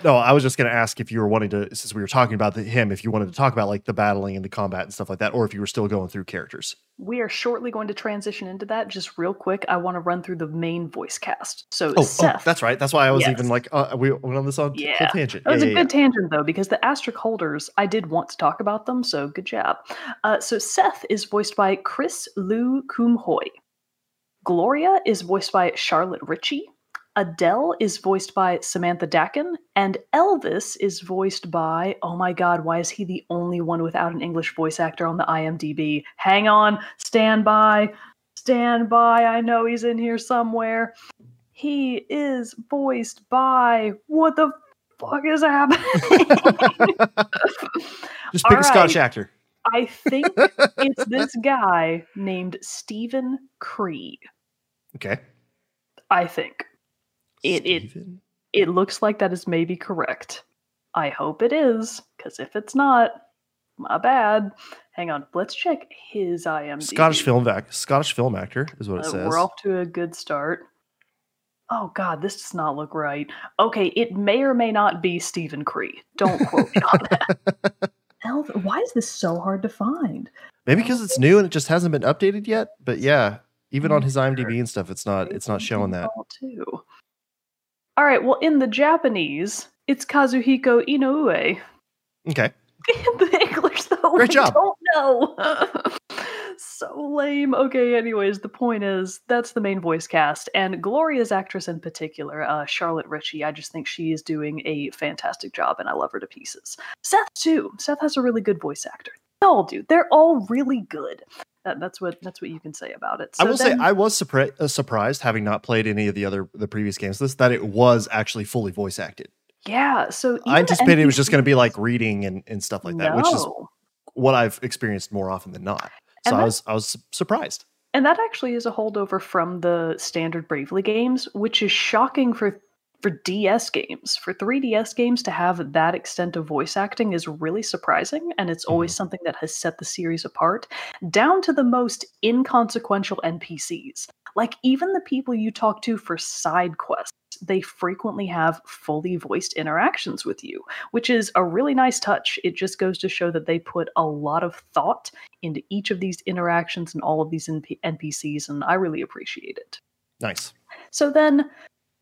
No, I was just going to ask if you were wanting to, since we were talking about him, if you wanted to talk about like the battling and the combat and stuff like that, or if you were still going through characters. We are shortly going to transition into that. Just real quick, I want to run through the main voice cast. So Seth. That's right. That's why I was even like, we went on this on full tangent. It was a good tangent though, because the asterisk holders, I did want to talk about them. So good job. So Seth is voiced by Chris Lu Kum Hoy. Gloria is voiced by Charlotte Ritchie. Adele is voiced by Samantha Dakin, and Elvis is voiced by, oh my god, why is he the only one without an English voice actor on the IMDb? Hang on, stand by, I know he's in here somewhere. He is voiced by, what the fuck is happening? Just pick a Scotch actor. I think it's this guy named Stephen Cree. Okay. I think. It looks like that is maybe correct. I hope it is, because if it's not, my bad. Hang on, let's check his IMDb. Scottish film actor is what it says. We're off to a good start. Oh god, this does not look right. Okay, it may or may not be Stephen Cree. Don't quote me on that. Why is this so hard to find? Maybe because it's new and it just hasn't been updated yet. But yeah, even on his IMDb and stuff, it's not showing that. All right, well, in the Japanese, it's Kazuhiko Inoue. Okay. In the English, though, great job. Don't know. So lame. Okay, anyways, the point is, that's the main voice cast. And Gloria's actress in particular, Charlotte Ritchie, I just think she is doing a fantastic job, and I love her to pieces. Seth, too. Seth has a really good voice actor. They all do. They're all really good. That's what you can say about it. So I will say I was surprised, having not played any of the previous games, that it was actually fully voice acted. Yeah, so I anticipated it was just going to be like reading and stuff like that, which is what I've experienced more often than not. So I was surprised. And that actually is a holdover from the standard Bravely games, which is shocking for DS games. For 3DS games to have that extent of voice acting is really surprising, and it's always something that has set the series apart, down to the most inconsequential NPCs. Like, even the people you talk to for side quests, they frequently have fully voiced interactions with you, which is a really nice touch. It just goes to show that they put a lot of thought into each of these interactions and all of these NPCs, and I really appreciate it. Nice. So then,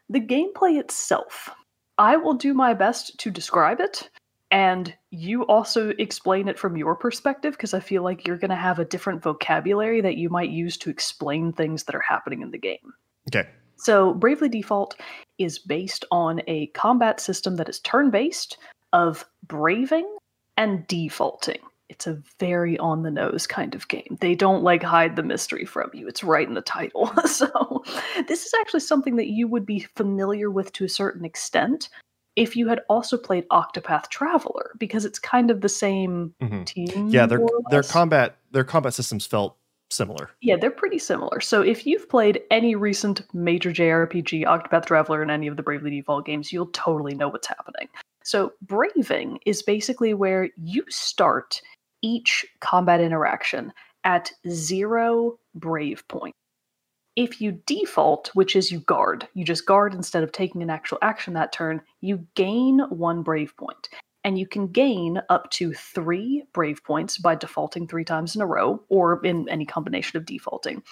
the gameplay itself, I will do my best to describe it, and you also explain it from your perspective, because I feel like you're going to have a different vocabulary that you might use to explain things that are happening in the game. Okay. So Bravely Default is based on a combat system that is turn-based, of braving and defaulting. It's a very on-the-nose kind of game. They don't, hide the mystery from you. It's right in the title. So this is actually something that you would be familiar with to a certain extent if you had also played Octopath Traveler, because it's kind of the same team. Yeah, their combat systems felt similar. Yeah, they're pretty similar. So if you've played any recent major JRPG, Octopath Traveler, and any of the Bravely Default games, you'll totally know what's happening. So braving is basically where you start each combat interaction at 0 brave points. If you default, which is you guard, you just guard instead of taking an actual action that turn, you gain one brave point. And you can gain up to 3 brave points by defaulting 3 times in a row, or in any combination of defaulting.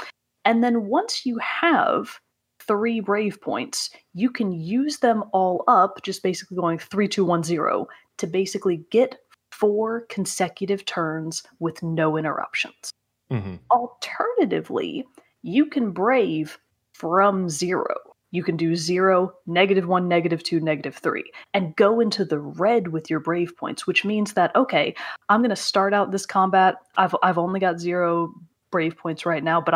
And then once you have 3 brave points, you can use them all up, just basically going 3, 2, 1, 0, to basically get 4 consecutive turns with no interruptions. Mm-hmm. Alternatively, you can brave from 0. You can do 0, -1, -2, -3, and go into the red with your brave points, which means that, okay, I'm going to start out this combat. I've only got 0 brave points right now, but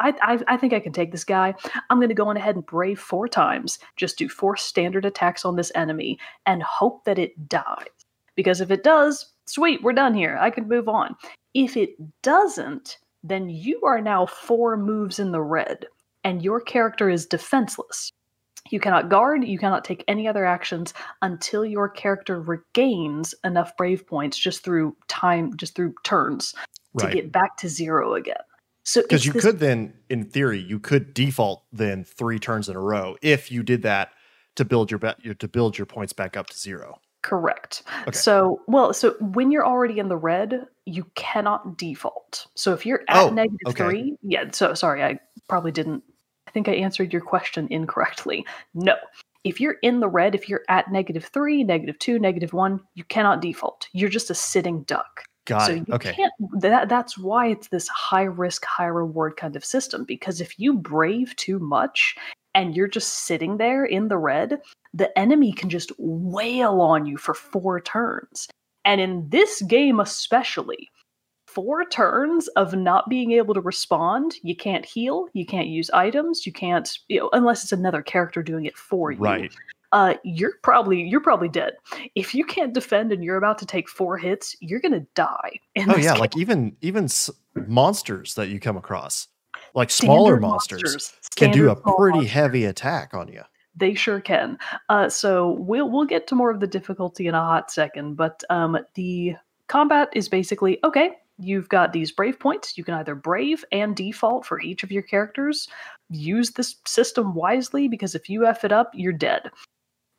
I think I can take this guy. I'm going to go on ahead and brave 4 times, just do 4 standard attacks on this enemy, and hope that it dies. Because if it does, sweet, we're done here. I can move on. If it doesn't, then you are now 4 moves in the red, and your character is defenseless. You cannot guard, you cannot take any other actions until your character regains enough brave points just through time, just through turns, right, to get back to 0 again. So because you could then, in theory, you could default then 3 turns in a row if you did that to build your points back up to 0. Correct. Okay. So when you're already in the red, you cannot default. So if you're at -3, yeah, so sorry, I probably didn't. I think I answered your question incorrectly. No. If you're in the red, if you're at -3, -2, -1, you cannot default. You're just a sitting duck. Got it. Okay. That's why it's this high risk, high reward kind of system, because if you brave too much and you're just sitting there in the red, the enemy can just wail on you for 4 turns. And in this game especially, 4 turns of not being able to respond, you can't heal, you can't use items, you can't, unless it's another character doing it for you. Right. You're probably dead. If you can't defend and you're about to take 4 hits, you're going to die. Oh yeah, like even monsters that you come across, like smaller monsters can do a pretty heavy attack on you. They sure can. So we'll get to more of the difficulty in a hot second, but the combat is basically, okay, you've got these brave points. You can either brave and default for each of your characters. Use this system wisely, because if you F it up, you're dead.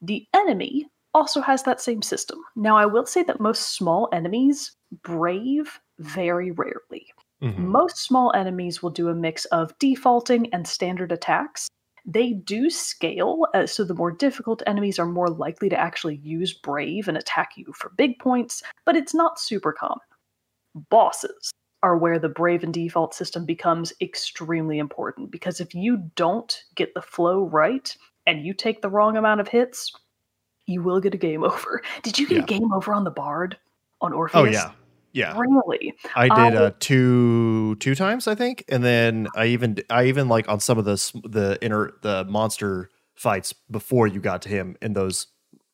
The enemy also has that same system. Now, I will say that most small enemies brave very rarely. Mm-hmm. Most small enemies will do a mix of defaulting and standard attacks. They do scale, so the more difficult enemies are more likely to actually use brave and attack you for big points, but it's not super common. Bosses are where the brave and default system becomes extremely important, because if you don't get the flow right and you take the wrong amount of hits, you will get a game over. Did you get a game over on the Bard? On Orpheus? Oh, yeah. Yeah, really. I did two times, I think, and then I even like on some of the monster fights before you got to him in those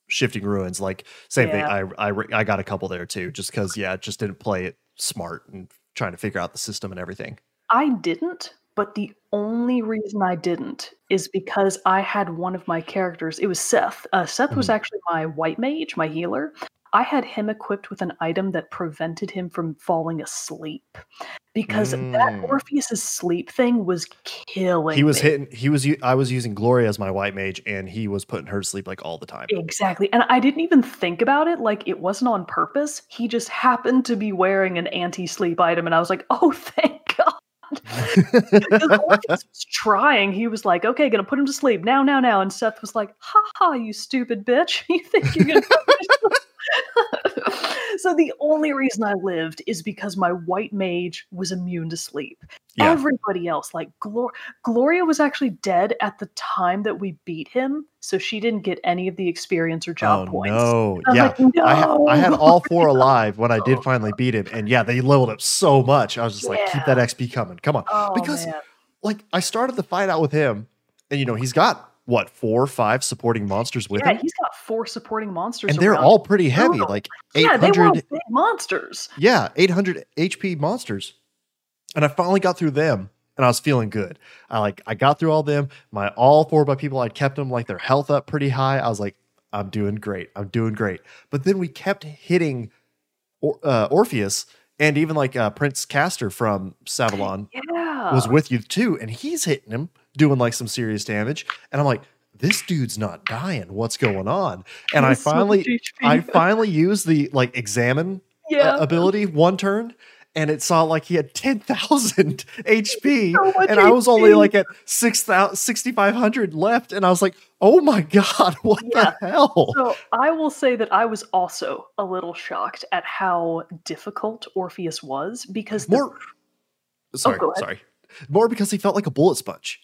shifting ruins. Like same thing. I got a couple there too, just because just didn't play it smart and trying to figure out the system and everything. I didn't, but the only reason I didn't is because I had one of my characters. It was Seth. Seth was actually my white mage, my healer. I had him equipped with an item that prevented him from falling asleep, because that Orpheus's sleep thing was killing. I was using Gloria as my white mage, and he was putting her to sleep like all the time. Exactly, and I didn't even think about it. Like, it wasn't on purpose. He just happened to be wearing an anti-sleep item, and I was like, oh, thank God. Because Orpheus was trying. He was like, okay, gonna put him to sleep now. And Seth was like, ha ha, you stupid bitch. You think you're gonna put him to sleep? So the only reason I lived is because my white mage was immune to sleep. Yeah. Everybody else, like Gloria was actually dead at the time that we beat him, so she didn't get any of the experience or job points. No. Yeah. Like, no. I had all 4 alive when I did finally beat him, and they leveled up so much. I was just like, keep that XP coming. Come on. Oh, because like, I started the fight out with him, and he's got 4 or 5 supporting monsters with him? Yeah, he's got 4 supporting monsters. And they're all pretty heavy, like 800. Yeah, they were all big monsters. Yeah, 800 HP monsters. And I finally got through them, and I was feeling good. I got through all them. All 4 of my people, I kept them, their health up pretty high. I was like, I'm doing great. But then we kept hitting Orpheus, And even like Prince Castor from Savalon was with you too. And he's hitting him, doing like some serious damage. And I'm like, this dude's not dying. What's going on? And I finally, used the like examine ability one turn. And it saw like he had 10,000 HP, so and I was only like at 6,500 left. And I was like, oh my God, what the hell? So I will say that I was also a little shocked at how difficult Orpheus was, because more because he felt like a bullet sponge.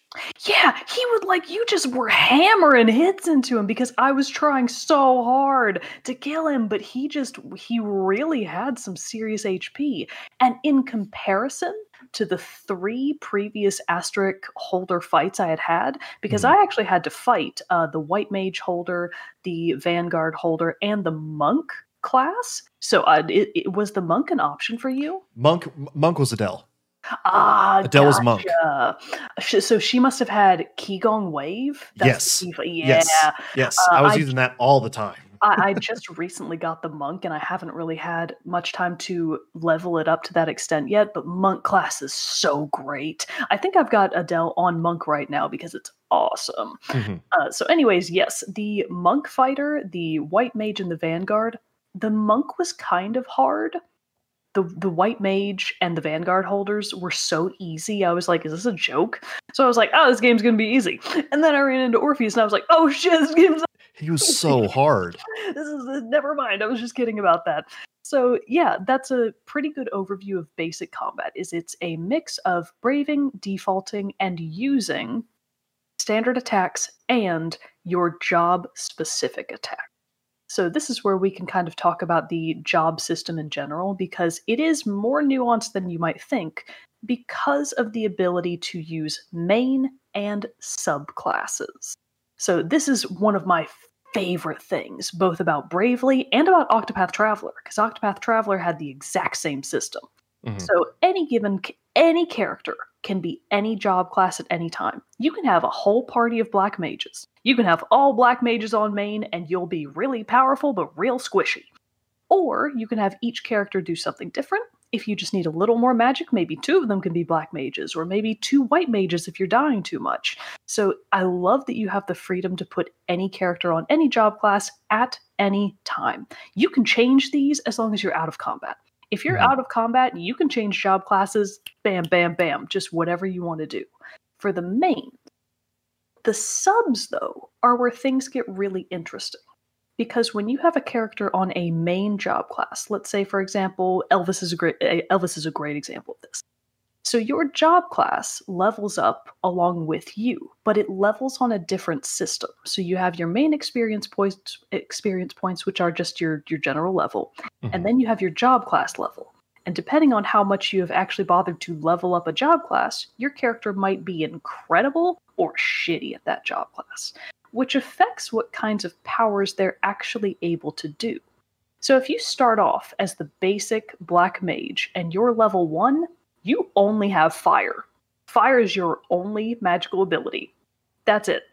Yeah, he would like, you just were hammering hits into him because I was trying so hard to kill him, but he just, he really had some serious HP. And in comparison to the 3 previous Asterisk holder fights I had had, because I actually had to fight the White Mage holder, the Vanguard holder, and the Monk class. So was the Monk an option for you? Monk was Adele. Ah, Adele was Monk. So she must have had Qigong Wave. That's yes. I was using that all the time. I just recently got the Monk, and I haven't really had much time to level it up to that extent yet, but Monk class is so great. I think I've got Adele on Monk right now because it's awesome. So anyways, yes, the Monk fighter, the White Mage, and the Vanguard. The Monk was kind of hard. The White Mage and the Vanguard holders were so easy. I was like, is this a joke? So I was like, oh, this game's going to be easy. And then I ran into Orpheus and I was like, oh shit, this game's easy. He was so hard. Never mind. I was just kidding about that. So yeah, that's a pretty good overview of basic combat. Is it's a mix of braving, defaulting, and using standard attacks and your job-specific attack. So this is where we can kind of talk about the job system in general, because it is more nuanced than you might think because of the ability to use main and subclasses. So this is one of my favorite things, both about Bravely and about Octopath Traveler, because Octopath Traveler had the exact same system. So any character can be any job class at any time. You can have a whole party of black mages. You can have all black mages on main, and you'll be really powerful but real squishy. Or you can have each character do something different. If you just need a little more magic, maybe 2 of them can be black mages, or maybe 2 white mages if you're dying too much. So I love that you have the freedom to put any character on any job class at any time. You can change these as long as you're out of combat. If you're out of combat, you can change job classes, bam, bam, bam, just whatever you want to do. For the main, the subs, though, are where things get really interesting. Because when you have a character on a main job class, let's say, for example, Elvis is a great example of this. So your job class levels up along with you, but it levels on a different system. So you have your main experience points, which are just your general level. And then you have your job class level. And depending on how much you have actually bothered to level up a job class, your character might be incredible or shitty at that job class, which affects what kinds of powers they're actually able to do. So if you start off as the basic black mage and you're level 1, you only have fire. Fire is your only magical ability. That's it.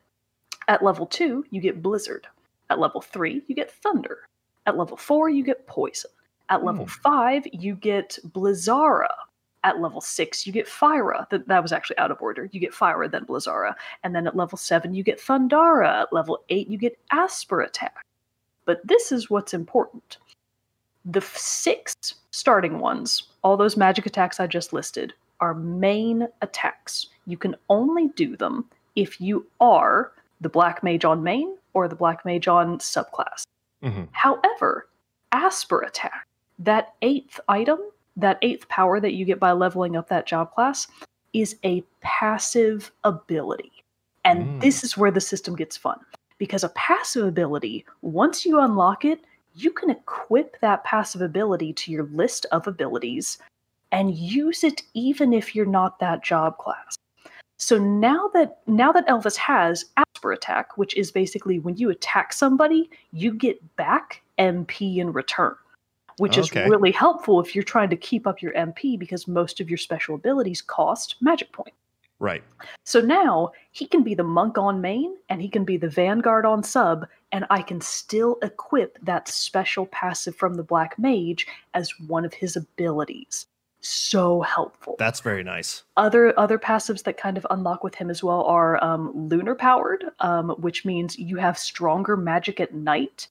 At level 2, you get blizzard. At level 3, you get thunder. At level 4, you get poison. At level 5, you get blizzara. At level 6, you get fyra. That was actually out of order. You get fyra, then blizzara. And then at level 7, you get thundara. At level 8, you get asper attack. But this is what's important. The 6 starting ones, all those magic attacks I just listed, are main attacks. You can only do them if you are the black mage on main or the black mage on subclass. However, Asper attack, that 8th item, that 8th power that you get by leveling up that job class, is a passive ability. And this is where the system gets fun. Because a passive ability, once you unlock it, you can equip that passive ability to your list of abilities and use it even if you're not that job class. So now that Elvis has Asper attack, which is basically when you attack somebody, you get back MP in return, which is really helpful if you're trying to keep up your MP because most of your special abilities cost magic points. Right. So now he can be the monk on main and he can be the vanguard on sub, and I can still equip that special passive from the Black Mage as one of his abilities. So helpful. That's very nice. Other passives that kind of unlock with him as well are Lunar Powered, which means you have stronger magic at night.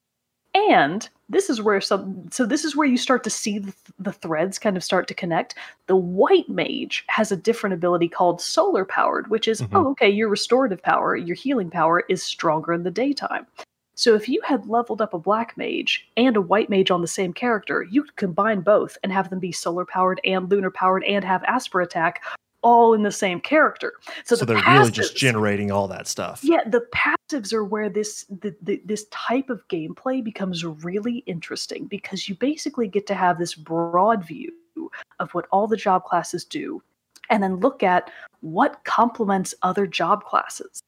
And this is where this is where you start to see the threads kind of start to connect. The White Mage has a different ability called Solar Powered, which is, your restorative power, your healing power is stronger in the daytime. So if you had leveled up a Black Mage and a White Mage on the same character, you could combine both and have them be Solar Powered and Lunar Powered and have Asper Attack all in the same character. So they're passives, really just generating all that stuff. Yeah, the passives are where this type of gameplay becomes really interesting, because you basically get to have this broad view of what all the job classes do and then look at what complements other job classes.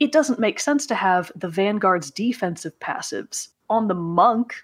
It doesn't make sense to have the Vanguard's defensive passives on the Monk.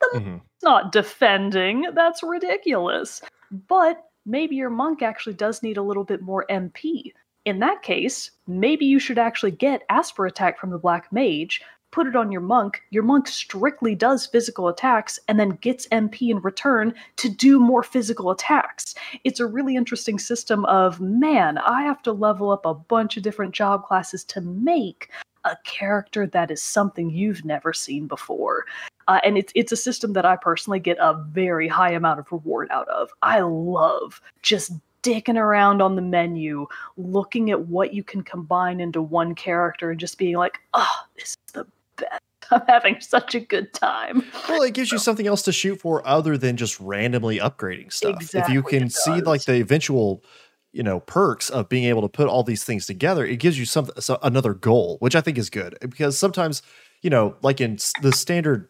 The Monk's not defending. That's ridiculous. But maybe your Monk actually does need a little bit more MP. In that case, maybe you should actually get Asper Attack from the Black Mage, put it on your Monk. Your Monk strictly does physical attacks and then gets MP in return to do more physical attacks. It's a really interesting system of, man, I have to level up a bunch of different job classes to make a character that is something you've never seen before. And it's a system that I personally get a very high amount of reward out of. I love just dicking around on the menu, looking at what you can combine into one character and just being like, oh, this is the best. I'm having such a good time. Well, it gives you something else to shoot for other than just randomly upgrading stuff. Exactly, if you can see like the eventual, perks of being able to put all these things together, it gives you another goal, which I think is good. Because sometimes, like in the standard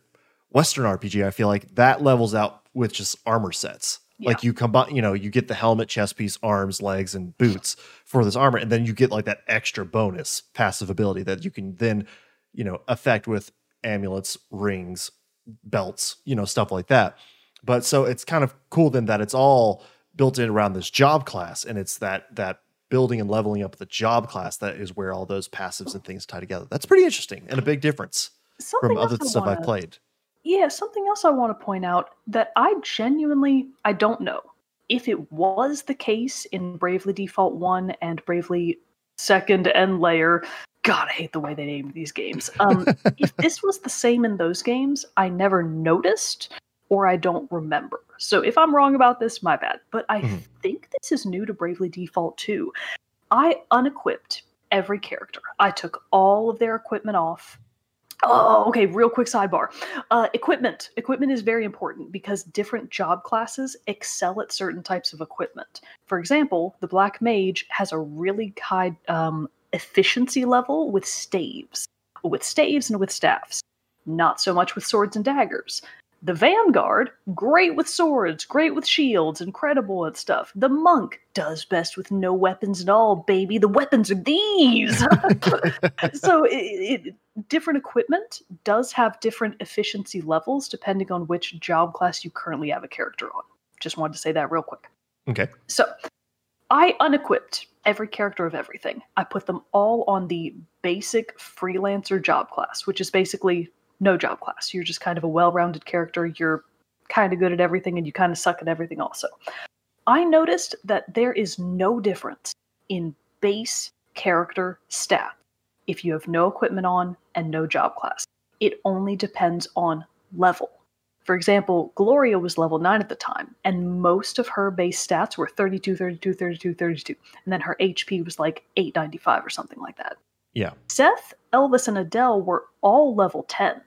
Western RPG, I feel like that levels out with just armor sets. Yeah. Like you combine, you get the helmet, chest piece, arms, legs, and boots for this armor. And then you get like that extra bonus passive ability that you can then, affect with amulets, rings, belts, stuff like that. But so it's kind of cool then that it's all built in around this job class. And it's that building and leveling up the job class that is where all those passives and things tie together. That's pretty interesting and a big difference from other stuff I've played. Yeah, something else I want to point out that I don't know if it was the case in Bravely Default 1 and Bravely Second End Layer. God, I hate the way they named these games. If this was the same in those games, I never noticed or I don't remember. So if I'm wrong about this, my bad. But I think this is new to Bravely Default 2. I unequipped every character. I took all of their equipment off. Oh, okay. Real quick sidebar. Equipment. Equipment is very important because different job classes excel at certain types of equipment. For example, the Black Mage has a really high efficiency level with staves and with staffs. Not so much with swords and daggers. The Vanguard, great with swords, great with shields, incredible at stuff. The Monk does best with no weapons at all, baby. The weapons are these. So different equipment does have different efficiency levels depending on which job class you currently have a character on. Just wanted to say that real quick. Okay. So I unequipped every character of everything. I put them all on the basic freelancer job class, which is basically no job class. You're just kind of a well-rounded character. You're kind of good at everything and you kind of suck at everything also. I noticed that there is no difference in base character stats if you have no equipment on and no job class. It only depends on level. For example, Gloria was level 9 at the time, and most of her base stats were 32, 32, 32, 32. And then her HP was like 895 or something like that. Yeah. Seth, Elvis, and Adele were all level 10.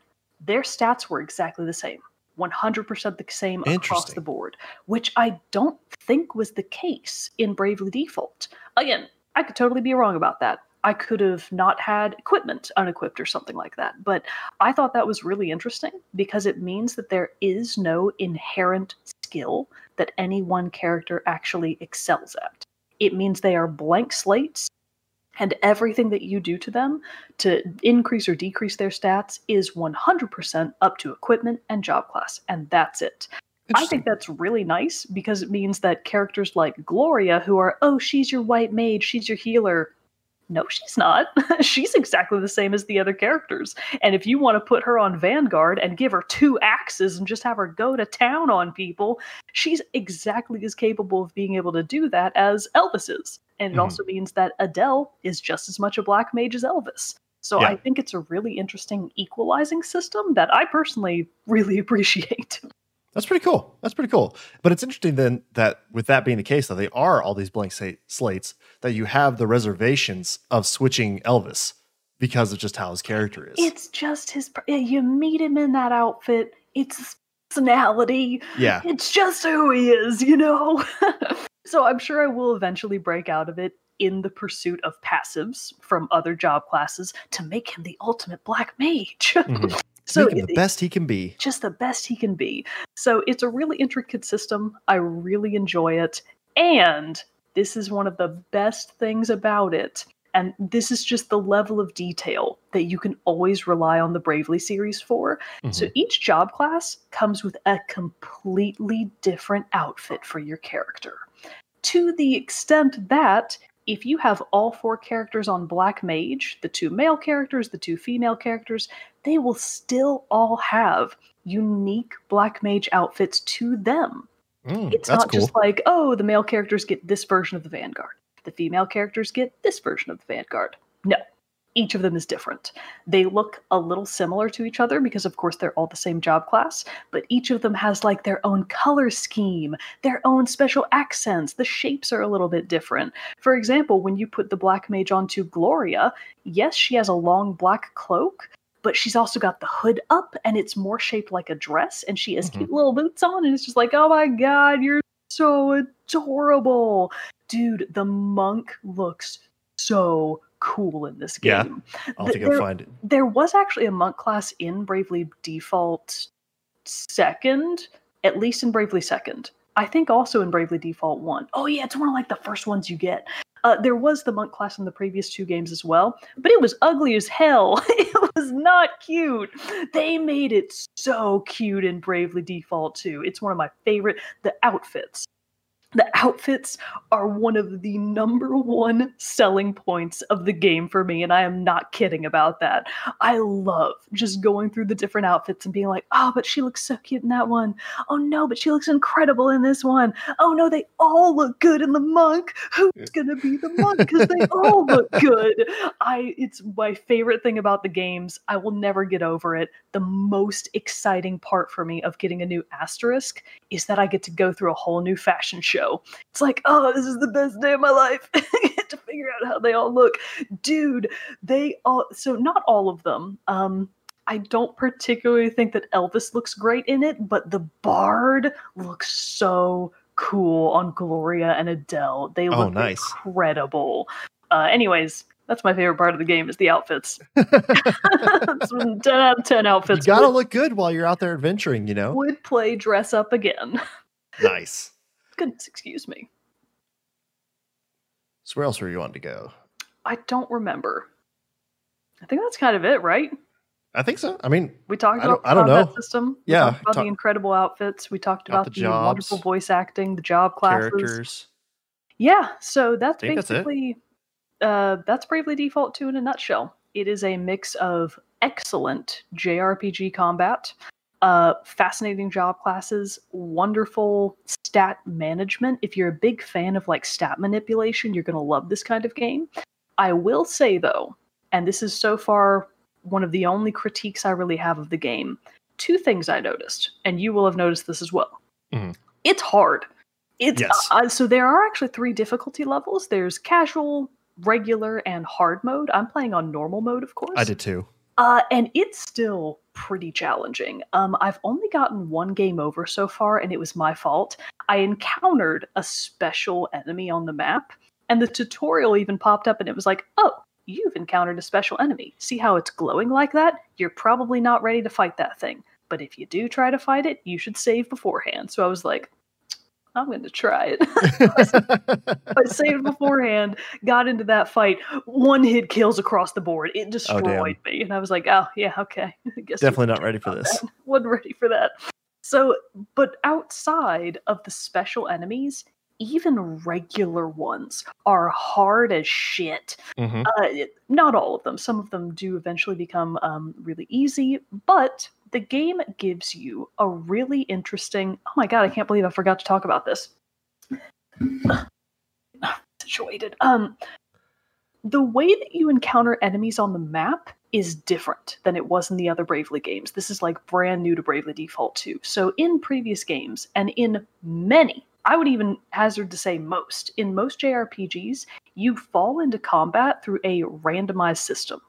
Their stats were exactly the same. 100% the same across the board, which I don't think was the case in Bravely Default. Again, I could totally be wrong about that. I could have not had equipment unequipped or something like that. But I thought that was really interesting because it means that there is no inherent skill that any one character actually excels at. It means they are blank slates. And everything that you do to them to increase or decrease their stats is 100% up to equipment and job class. And that's it. I think that's really nice because it means that characters like Gloria, who are, she's your white mage, she's your healer, no, she's not. She's exactly the same as the other characters. And if you want to put her on Vanguard and give her two axes and just have her go to town on people, she's exactly as capable of being able to do that as Elvis is. And it also means that Adele is just as much a black mage as Elvis. So I think it's a really interesting equalizing system that I personally really appreciate. That's pretty cool. That's pretty cool. But it's interesting then that with that being the case, that they are all these blank slates, that you have the reservations of switching Elvis because of just how his character is. It's just his, you meet him in that outfit. It's his personality. Yeah. It's just who he is, you know? So I'm sure I will eventually break out of it in the pursuit of passives from other job classes to make him the ultimate black mage. So make him the best he can be. Just the best he can be. So it's a really intricate system. I really enjoy it. And this is one of the best things about it. And this is just the level of detail that you can always rely on the Bravely series for. So each job class comes with a completely different outfit for your character. To the extent that if you have all four characters on Black Mage, the two male characters, the two female characters, they will still all have unique Black Mage outfits to them. It's not just like, oh, the male characters get this version of the Vanguard. The female characters get this version of the Vanguard. No, each of them is different. They look a little similar to each other because, of course, they're all the same job class, but each of them has like their own color scheme, their own special accents. The shapes are a little bit different. For example, when you put the Black Mage onto Gloria, yes, she has a long black cloak, but she's also got the hood up and it's more shaped like a dress, and she has cute little boots on, and it's just like, oh my God, you're so adorable. Dude, the monk looks so cool in this game. Yeah, I'll think I'll find it. There was actually a monk class in Bravely Default 2, at least in Bravely Second. I think also in Bravely Default 1. Oh yeah, it's one of like the first ones you get. There was the monk class in the previous two games as well, but it was ugly as hell. It was not cute. They made it so cute in Bravely Default 2. It's one of my favorite. The outfits are one of the #1 selling points of the game for me, and I am not kidding about that. I love just going through the different outfits and being like, oh, but she looks so cute in that one. Oh, no, but she looks incredible in this one. Oh, no, they all look good in the monk. Who's going to be the monk? Because they all look good. It's my favorite thing about the games. I will never get over it. The most exciting part for me of getting a new asterisk is that I get to go through a whole new fashion show. It's like, oh, this is the best day of my life. I get to figure out how they all look. Dude, so not all of them. I don't particularly think that Elvis looks great in it, but the Bard looks so cool on Gloria and Adele. They look incredible. Anyways, that's my favorite part of the game is the outfits. 10 out of 10 outfits. You gotta look good while you're out there adventuring, you know? Would play dress up again. Nice. Goodness, excuse me. So where else were you on to go? I don't remember. I think that's kind of it, right? I think so. I mean, we talked about that system. We talked about the incredible outfits. We talked about the wonderful voice acting, the job classes. Characters. Yeah, so that's basically that's Bravely Default 2 in a nutshell. It is a mix of excellent JRPG combat, fascinating job classes, wonderful stat management. If you're a big fan of like stat manipulation, you're going to love this kind of game. I will say though, and this is so far one of the only critiques I really have of the game, two things I noticed, and you will have noticed this as well. It's hard. So there are actually 3 difficulty levels. There's casual, regular, and hard mode. I'm playing on normal mode, of course. I did too. And it's still pretty challenging. I've only gotten 1 game over so far, and it was my fault. I encountered a special enemy on the map, and the tutorial even popped up, and it was like, oh, you've encountered a special enemy. See how it's glowing like that? You're probably not ready to fight that thing. But if you do try to fight it, you should save beforehand. So I was like, I'm going to try it. I saved beforehand, got into that fight. 1-hit kills across the board. It destroyed me. And I was like, oh, yeah, okay. I guess definitely not ready for this. Wasn't ready for that. So, but outside of the special enemies, even regular ones are hard as shit. Mm-hmm. Not all of them. Some of them do eventually become really easy, but the game gives you a really interesting... Oh my god, I can't believe I forgot to talk about this. Situated. The way that you encounter enemies on the map is different than it was in the other Bravely games. This is like brand new to Bravely Default 2. So in previous games, and in many, I would even hazard to say most, in most JRPGs, you fall into combat through a randomized system.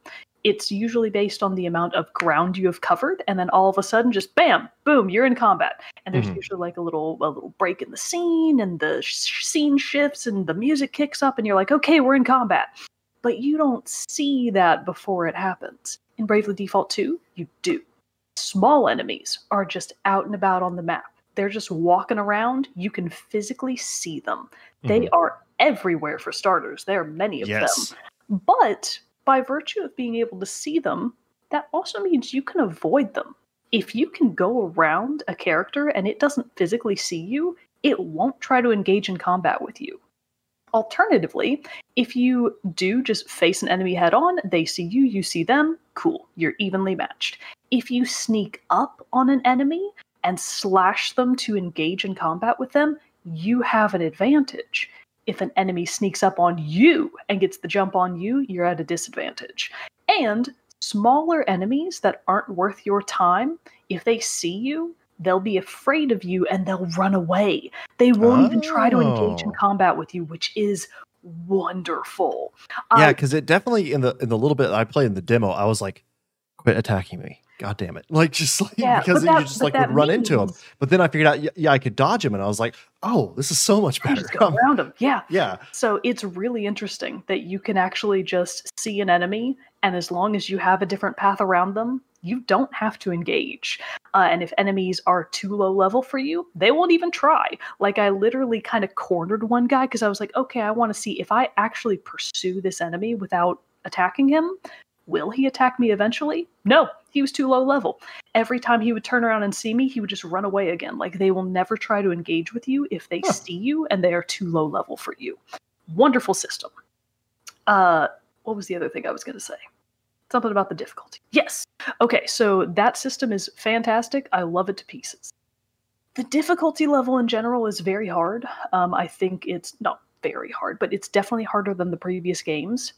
It's usually based on the amount of ground you have covered, and then all of a sudden, just bam, boom, you're in combat. And there's usually like a little break in the scene, and the scene shifts, and the music kicks up, and you're like, okay, we're in combat. But you don't see that before it happens. In Bravely Default 2, you do. Small enemies are just out and about on the map. They're just walking around. You can physically see them. They are everywhere for starters. There are many of them. But by virtue of being able to see them, that also means you can avoid them. If you can go around a character and it doesn't physically see you, it won't try to engage in combat with you. Alternatively, if you do just face an enemy head on, they see you, you see them, cool, you're evenly matched. If you sneak up on an enemy and slash them to engage in combat with them, you have an advantage. If an enemy sneaks up on you and gets the jump on you, you're at a disadvantage. And smaller enemies that aren't worth your time, if they see you, they'll be afraid of you and they'll run away. They won't even try to engage in combat with you, which is wonderful. Yeah, because it definitely, in the little bit I played in the demo, I was like, quit attacking me. God damn it. Like, just like, because you just like would run into him. But then I figured out, yeah, I could dodge him. And I was like, oh, this is so much better. Just go around him. Yeah. Yeah. So it's really interesting that you can actually just see an enemy. And as long as you have a different path around them, you don't have to engage. And if enemies are too low level for you, they won't even try. Like, I literally kind of cornered one guy because I was like, okay, I want to see if I actually pursue this enemy without attacking him. Will he attack me eventually? No, he was too low level. Every time he would turn around and see me, he would just run away again. Like, they will never try to engage with you if they see you and they are too low level for you. Wonderful system. What was the other thing I was going to say? Something about the difficulty. Yes. Okay, so that system is fantastic. I love it to pieces. The difficulty level in general is very hard. I think it's not very hard, but it's definitely harder than the previous games.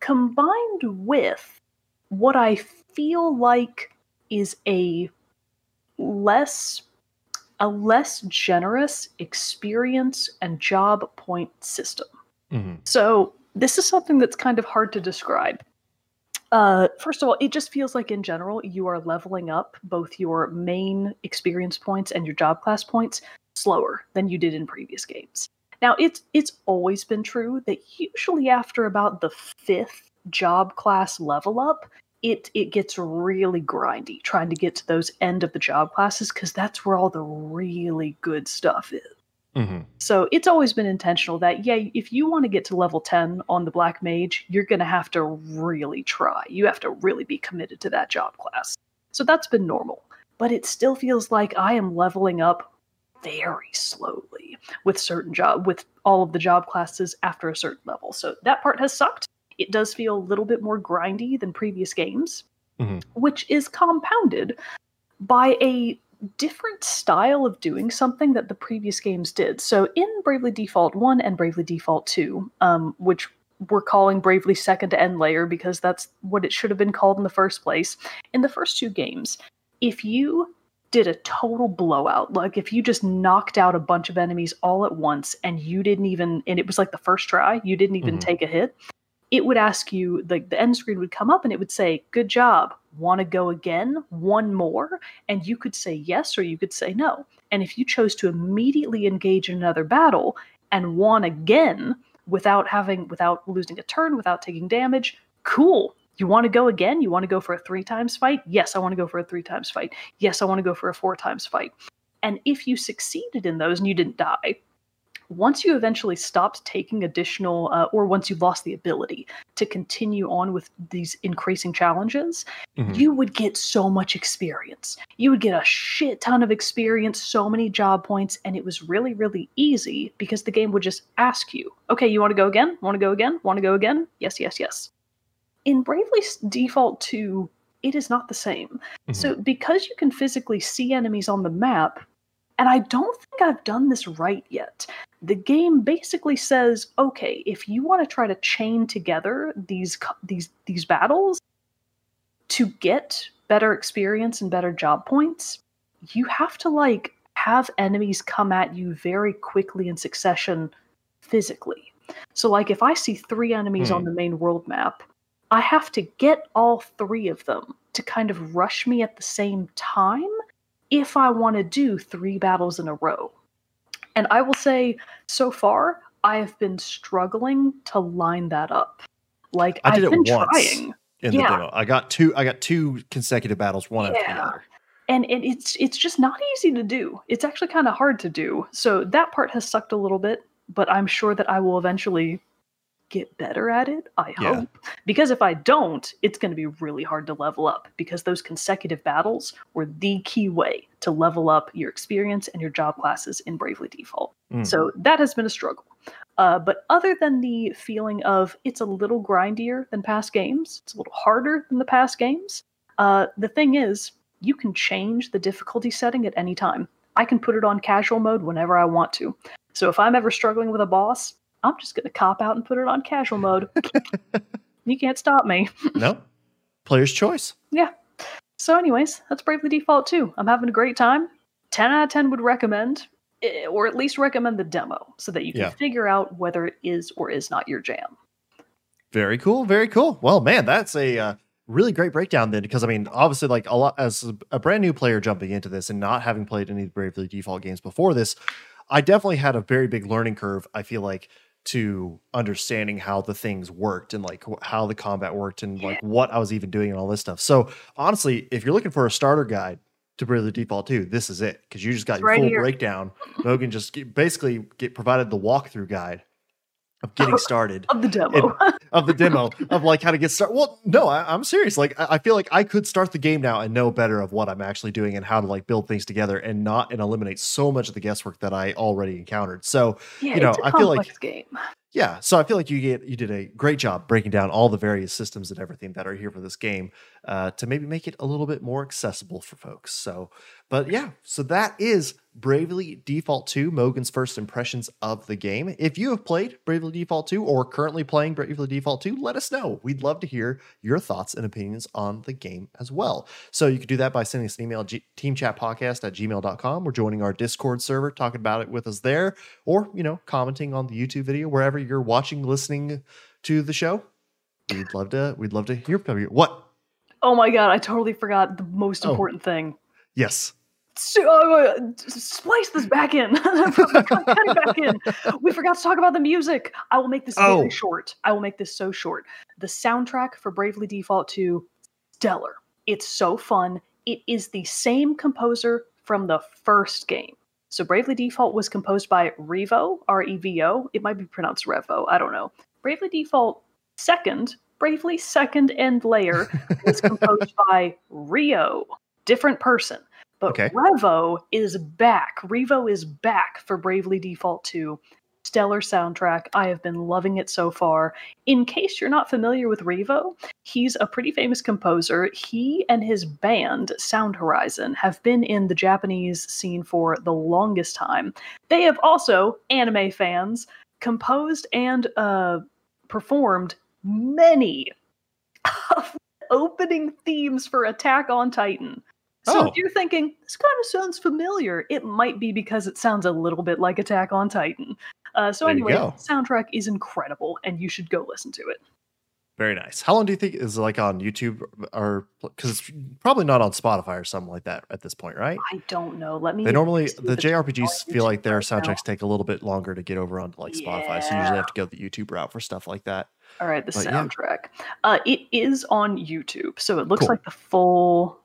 Combined with what I feel like is a less generous experience and job point system. So this is something that's kind of hard to describe. First of all, it just feels like in general, you are leveling up both your main experience points and your job class points slower than you did in previous games. Now, it's always been true that usually after about the fifth job class level up, it gets really grindy trying to get to those end of the job classes because that's where all the really good stuff is. So it's always been intentional that, yeah, if you want to get to level 10 on the Black Mage, you're going to have to really try. You have to really be committed to that job class. So that's been normal. But it still feels like I am leveling up very slowly with with all of the job classes after a certain level. So that part has sucked. It does feel a little bit more grindy than previous games, which is compounded by a different style of doing something that the previous games did. So in Bravely Default 1 and Bravely Default 2, which we're calling Bravely Second End Layer because that's what it should have been called in the first place, in the first two games, if you did a total blowout, like if you just knocked out a bunch of enemies all at once and you didn't even, and it was like the first try, you didn't even take a hit, it would ask you, like the end screen would come up and it would say, good job, want to go again, one more? And you could say yes or you could say no. And if you chose to immediately engage in another battle and won again without losing a turn, without taking damage, cool. You want to go again? You want to go for a 3 times fight? Yes, I want to go for a 3 times fight. Yes, I want to go for a 4 times fight. And if you succeeded in those and you didn't die, once you eventually stopped taking additional, or once you lost the ability to continue on with these increasing challenges, you would get so much experience. You would get a shit ton of experience, so many job points, and it was really, really easy because the game would just ask you, okay, you want to go again? Want to go again? Want to go again? Yes, yes, yes. In Bravely Default 2, it is not the same. So because you can physically see enemies on the map, and I don't think I've done this right yet, the game basically says, okay, if you want to try to chain together these battles to get better experience and better job points, you have to like have enemies come at you very quickly in succession physically. So like if I see three enemies on the main world map, I have to get all three of them to kind of rush me at the same time if I want to do three battles in a row. And I will say, so far, I have been struggling to line that up. Like, I did I've been trying. In the demo. I got two consecutive battles, one after another. And it's just not easy to do. It's actually kind of hard to do. So that part has sucked a little bit, but I'm sure that I will eventually get better at it, I hope. Because if I don't, it's going to be really hard to level up, because those consecutive battles were the key way to level up your experience and your job classes in Bravely Default. So that has been a struggle. But other than the feeling of it's a little grindier than past games, it's a little harder than the past games, the thing is, you can change the difficulty setting at any time. I can put it on casual mode whenever I want to. So if I'm ever struggling with a boss, I'm just going to cop out and put it on casual mode. You can't stop me. No. Player's choice. Yeah. So anyways, that's Bravely Default 2. I'm having a great time. 10 out of 10 would recommend, or at least recommend the demo, so that you can figure out whether it is or is not your jam. Very cool. Very cool. Well, man, that's a really great breakdown then, because I mean, obviously, like a lot, as a brand new player jumping into this and not having played any of the Bravely Default games before this, I definitely had a very big learning curve, I feel like, to understanding how the things worked and like how the combat worked and like what I was even doing and all this stuff. So honestly, if you're looking for a starter guide to Bravely Default 2, this is it. Cause you just got your full breakdown. Mogan just basically provided the walkthrough guide of getting started of the demo of like how to get started. Well, no, I'm serious. Like I feel like I could start the game now and know better of what I'm actually doing and how to like build things together and not and eliminate so much of the guesswork that I already encountered. So, you know, I feel like game. Yeah. So I feel like you did a great job breaking down all the various systems and everything that are here for this game to maybe make it a little bit more accessible for folks. So, but yeah, so that is Bravely Default 2, Mogan's first impressions of the game. If you have played Bravely Default 2 or currently playing Bravely Default 2, let us know. We'd love to hear your thoughts and opinions on the game as well. So you can do that by sending us an email, teamchatpodcast@gmail.com, or joining our Discord server, talking about it with us there, or, you know, commenting on the YouTube video, wherever you're watching, listening to the show. We'd love to hear from you. What? Oh my God, I totally forgot the most important thing. Yes. So, splice this back in. Back in. We forgot to talk about the music. I will make this very short. I will make this so short. The soundtrack for Bravely Default 2, stellar. It's so fun. It is the same composer from the first game. So Bravely Default was composed by Revo, R-E-V-O. It might be pronounced Revo. I don't know. Bravely Default 2nd, Bravely Second End Layer, was composed by Rio. Different person. But Revo is back. Revo is back for Bravely Default 2. Stellar soundtrack. I have been loving it so far. In case you're not familiar with Revo, he's a pretty famous composer. He and his band, Sound Horizon, have been in the Japanese scene for the longest time. They have also, anime fans, composed and performed many of opening themes for Attack on Titan. So if you're thinking, this kind of sounds familiar, it might be because it sounds a little bit like Attack on Titan. So anyway, the soundtrack is incredible, and you should go listen to it. Very nice. How long do you think is like on YouTube? Or because it's probably not on Spotify or something like that at this point, right? I don't know. Let me. They normally, the JRPGs feel like their soundtracks take a little bit longer to get over onto like Spotify. So you usually have to go the YouTube route for stuff like that. All right, the soundtrack. It is on YouTube. So it looks like the full,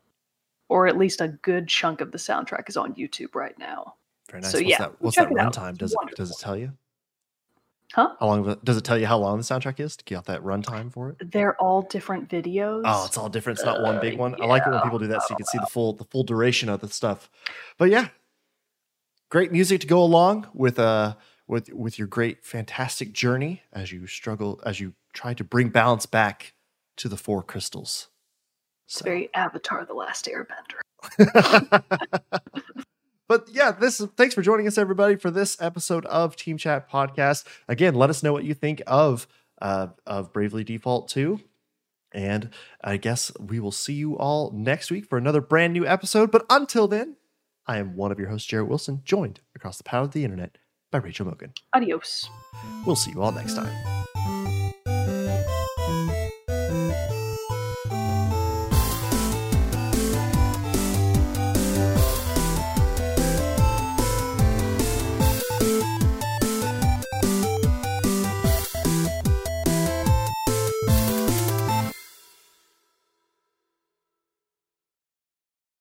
or at least a good chunk of the soundtrack is on YouTube right now. Very nice. So what's what's that runtime? Does it tell you? Huh? How long does it tell you how long the soundtrack is? To get out that runtime for it? They're all different videos. Oh, it's all different. It's not one big one. Yeah, I like it when people do that, so you can see the full duration of the stuff. But yeah, great music to go along with your great, fantastic journey as you struggle, as you try to bring balance back to the four crystals. So. It's very Avatar: The Last Airbender. But yeah, thanks for joining us, everybody, for this episode of Team Chat Podcast. Again, let us know what you think of Bravely Default 2. And I guess we will see you all next week for another brand new episode. But until then, I am one of your hosts, Jarrett Wilson, joined across the power of the internet by Rachel Mogan. Adios. We'll see you all next time.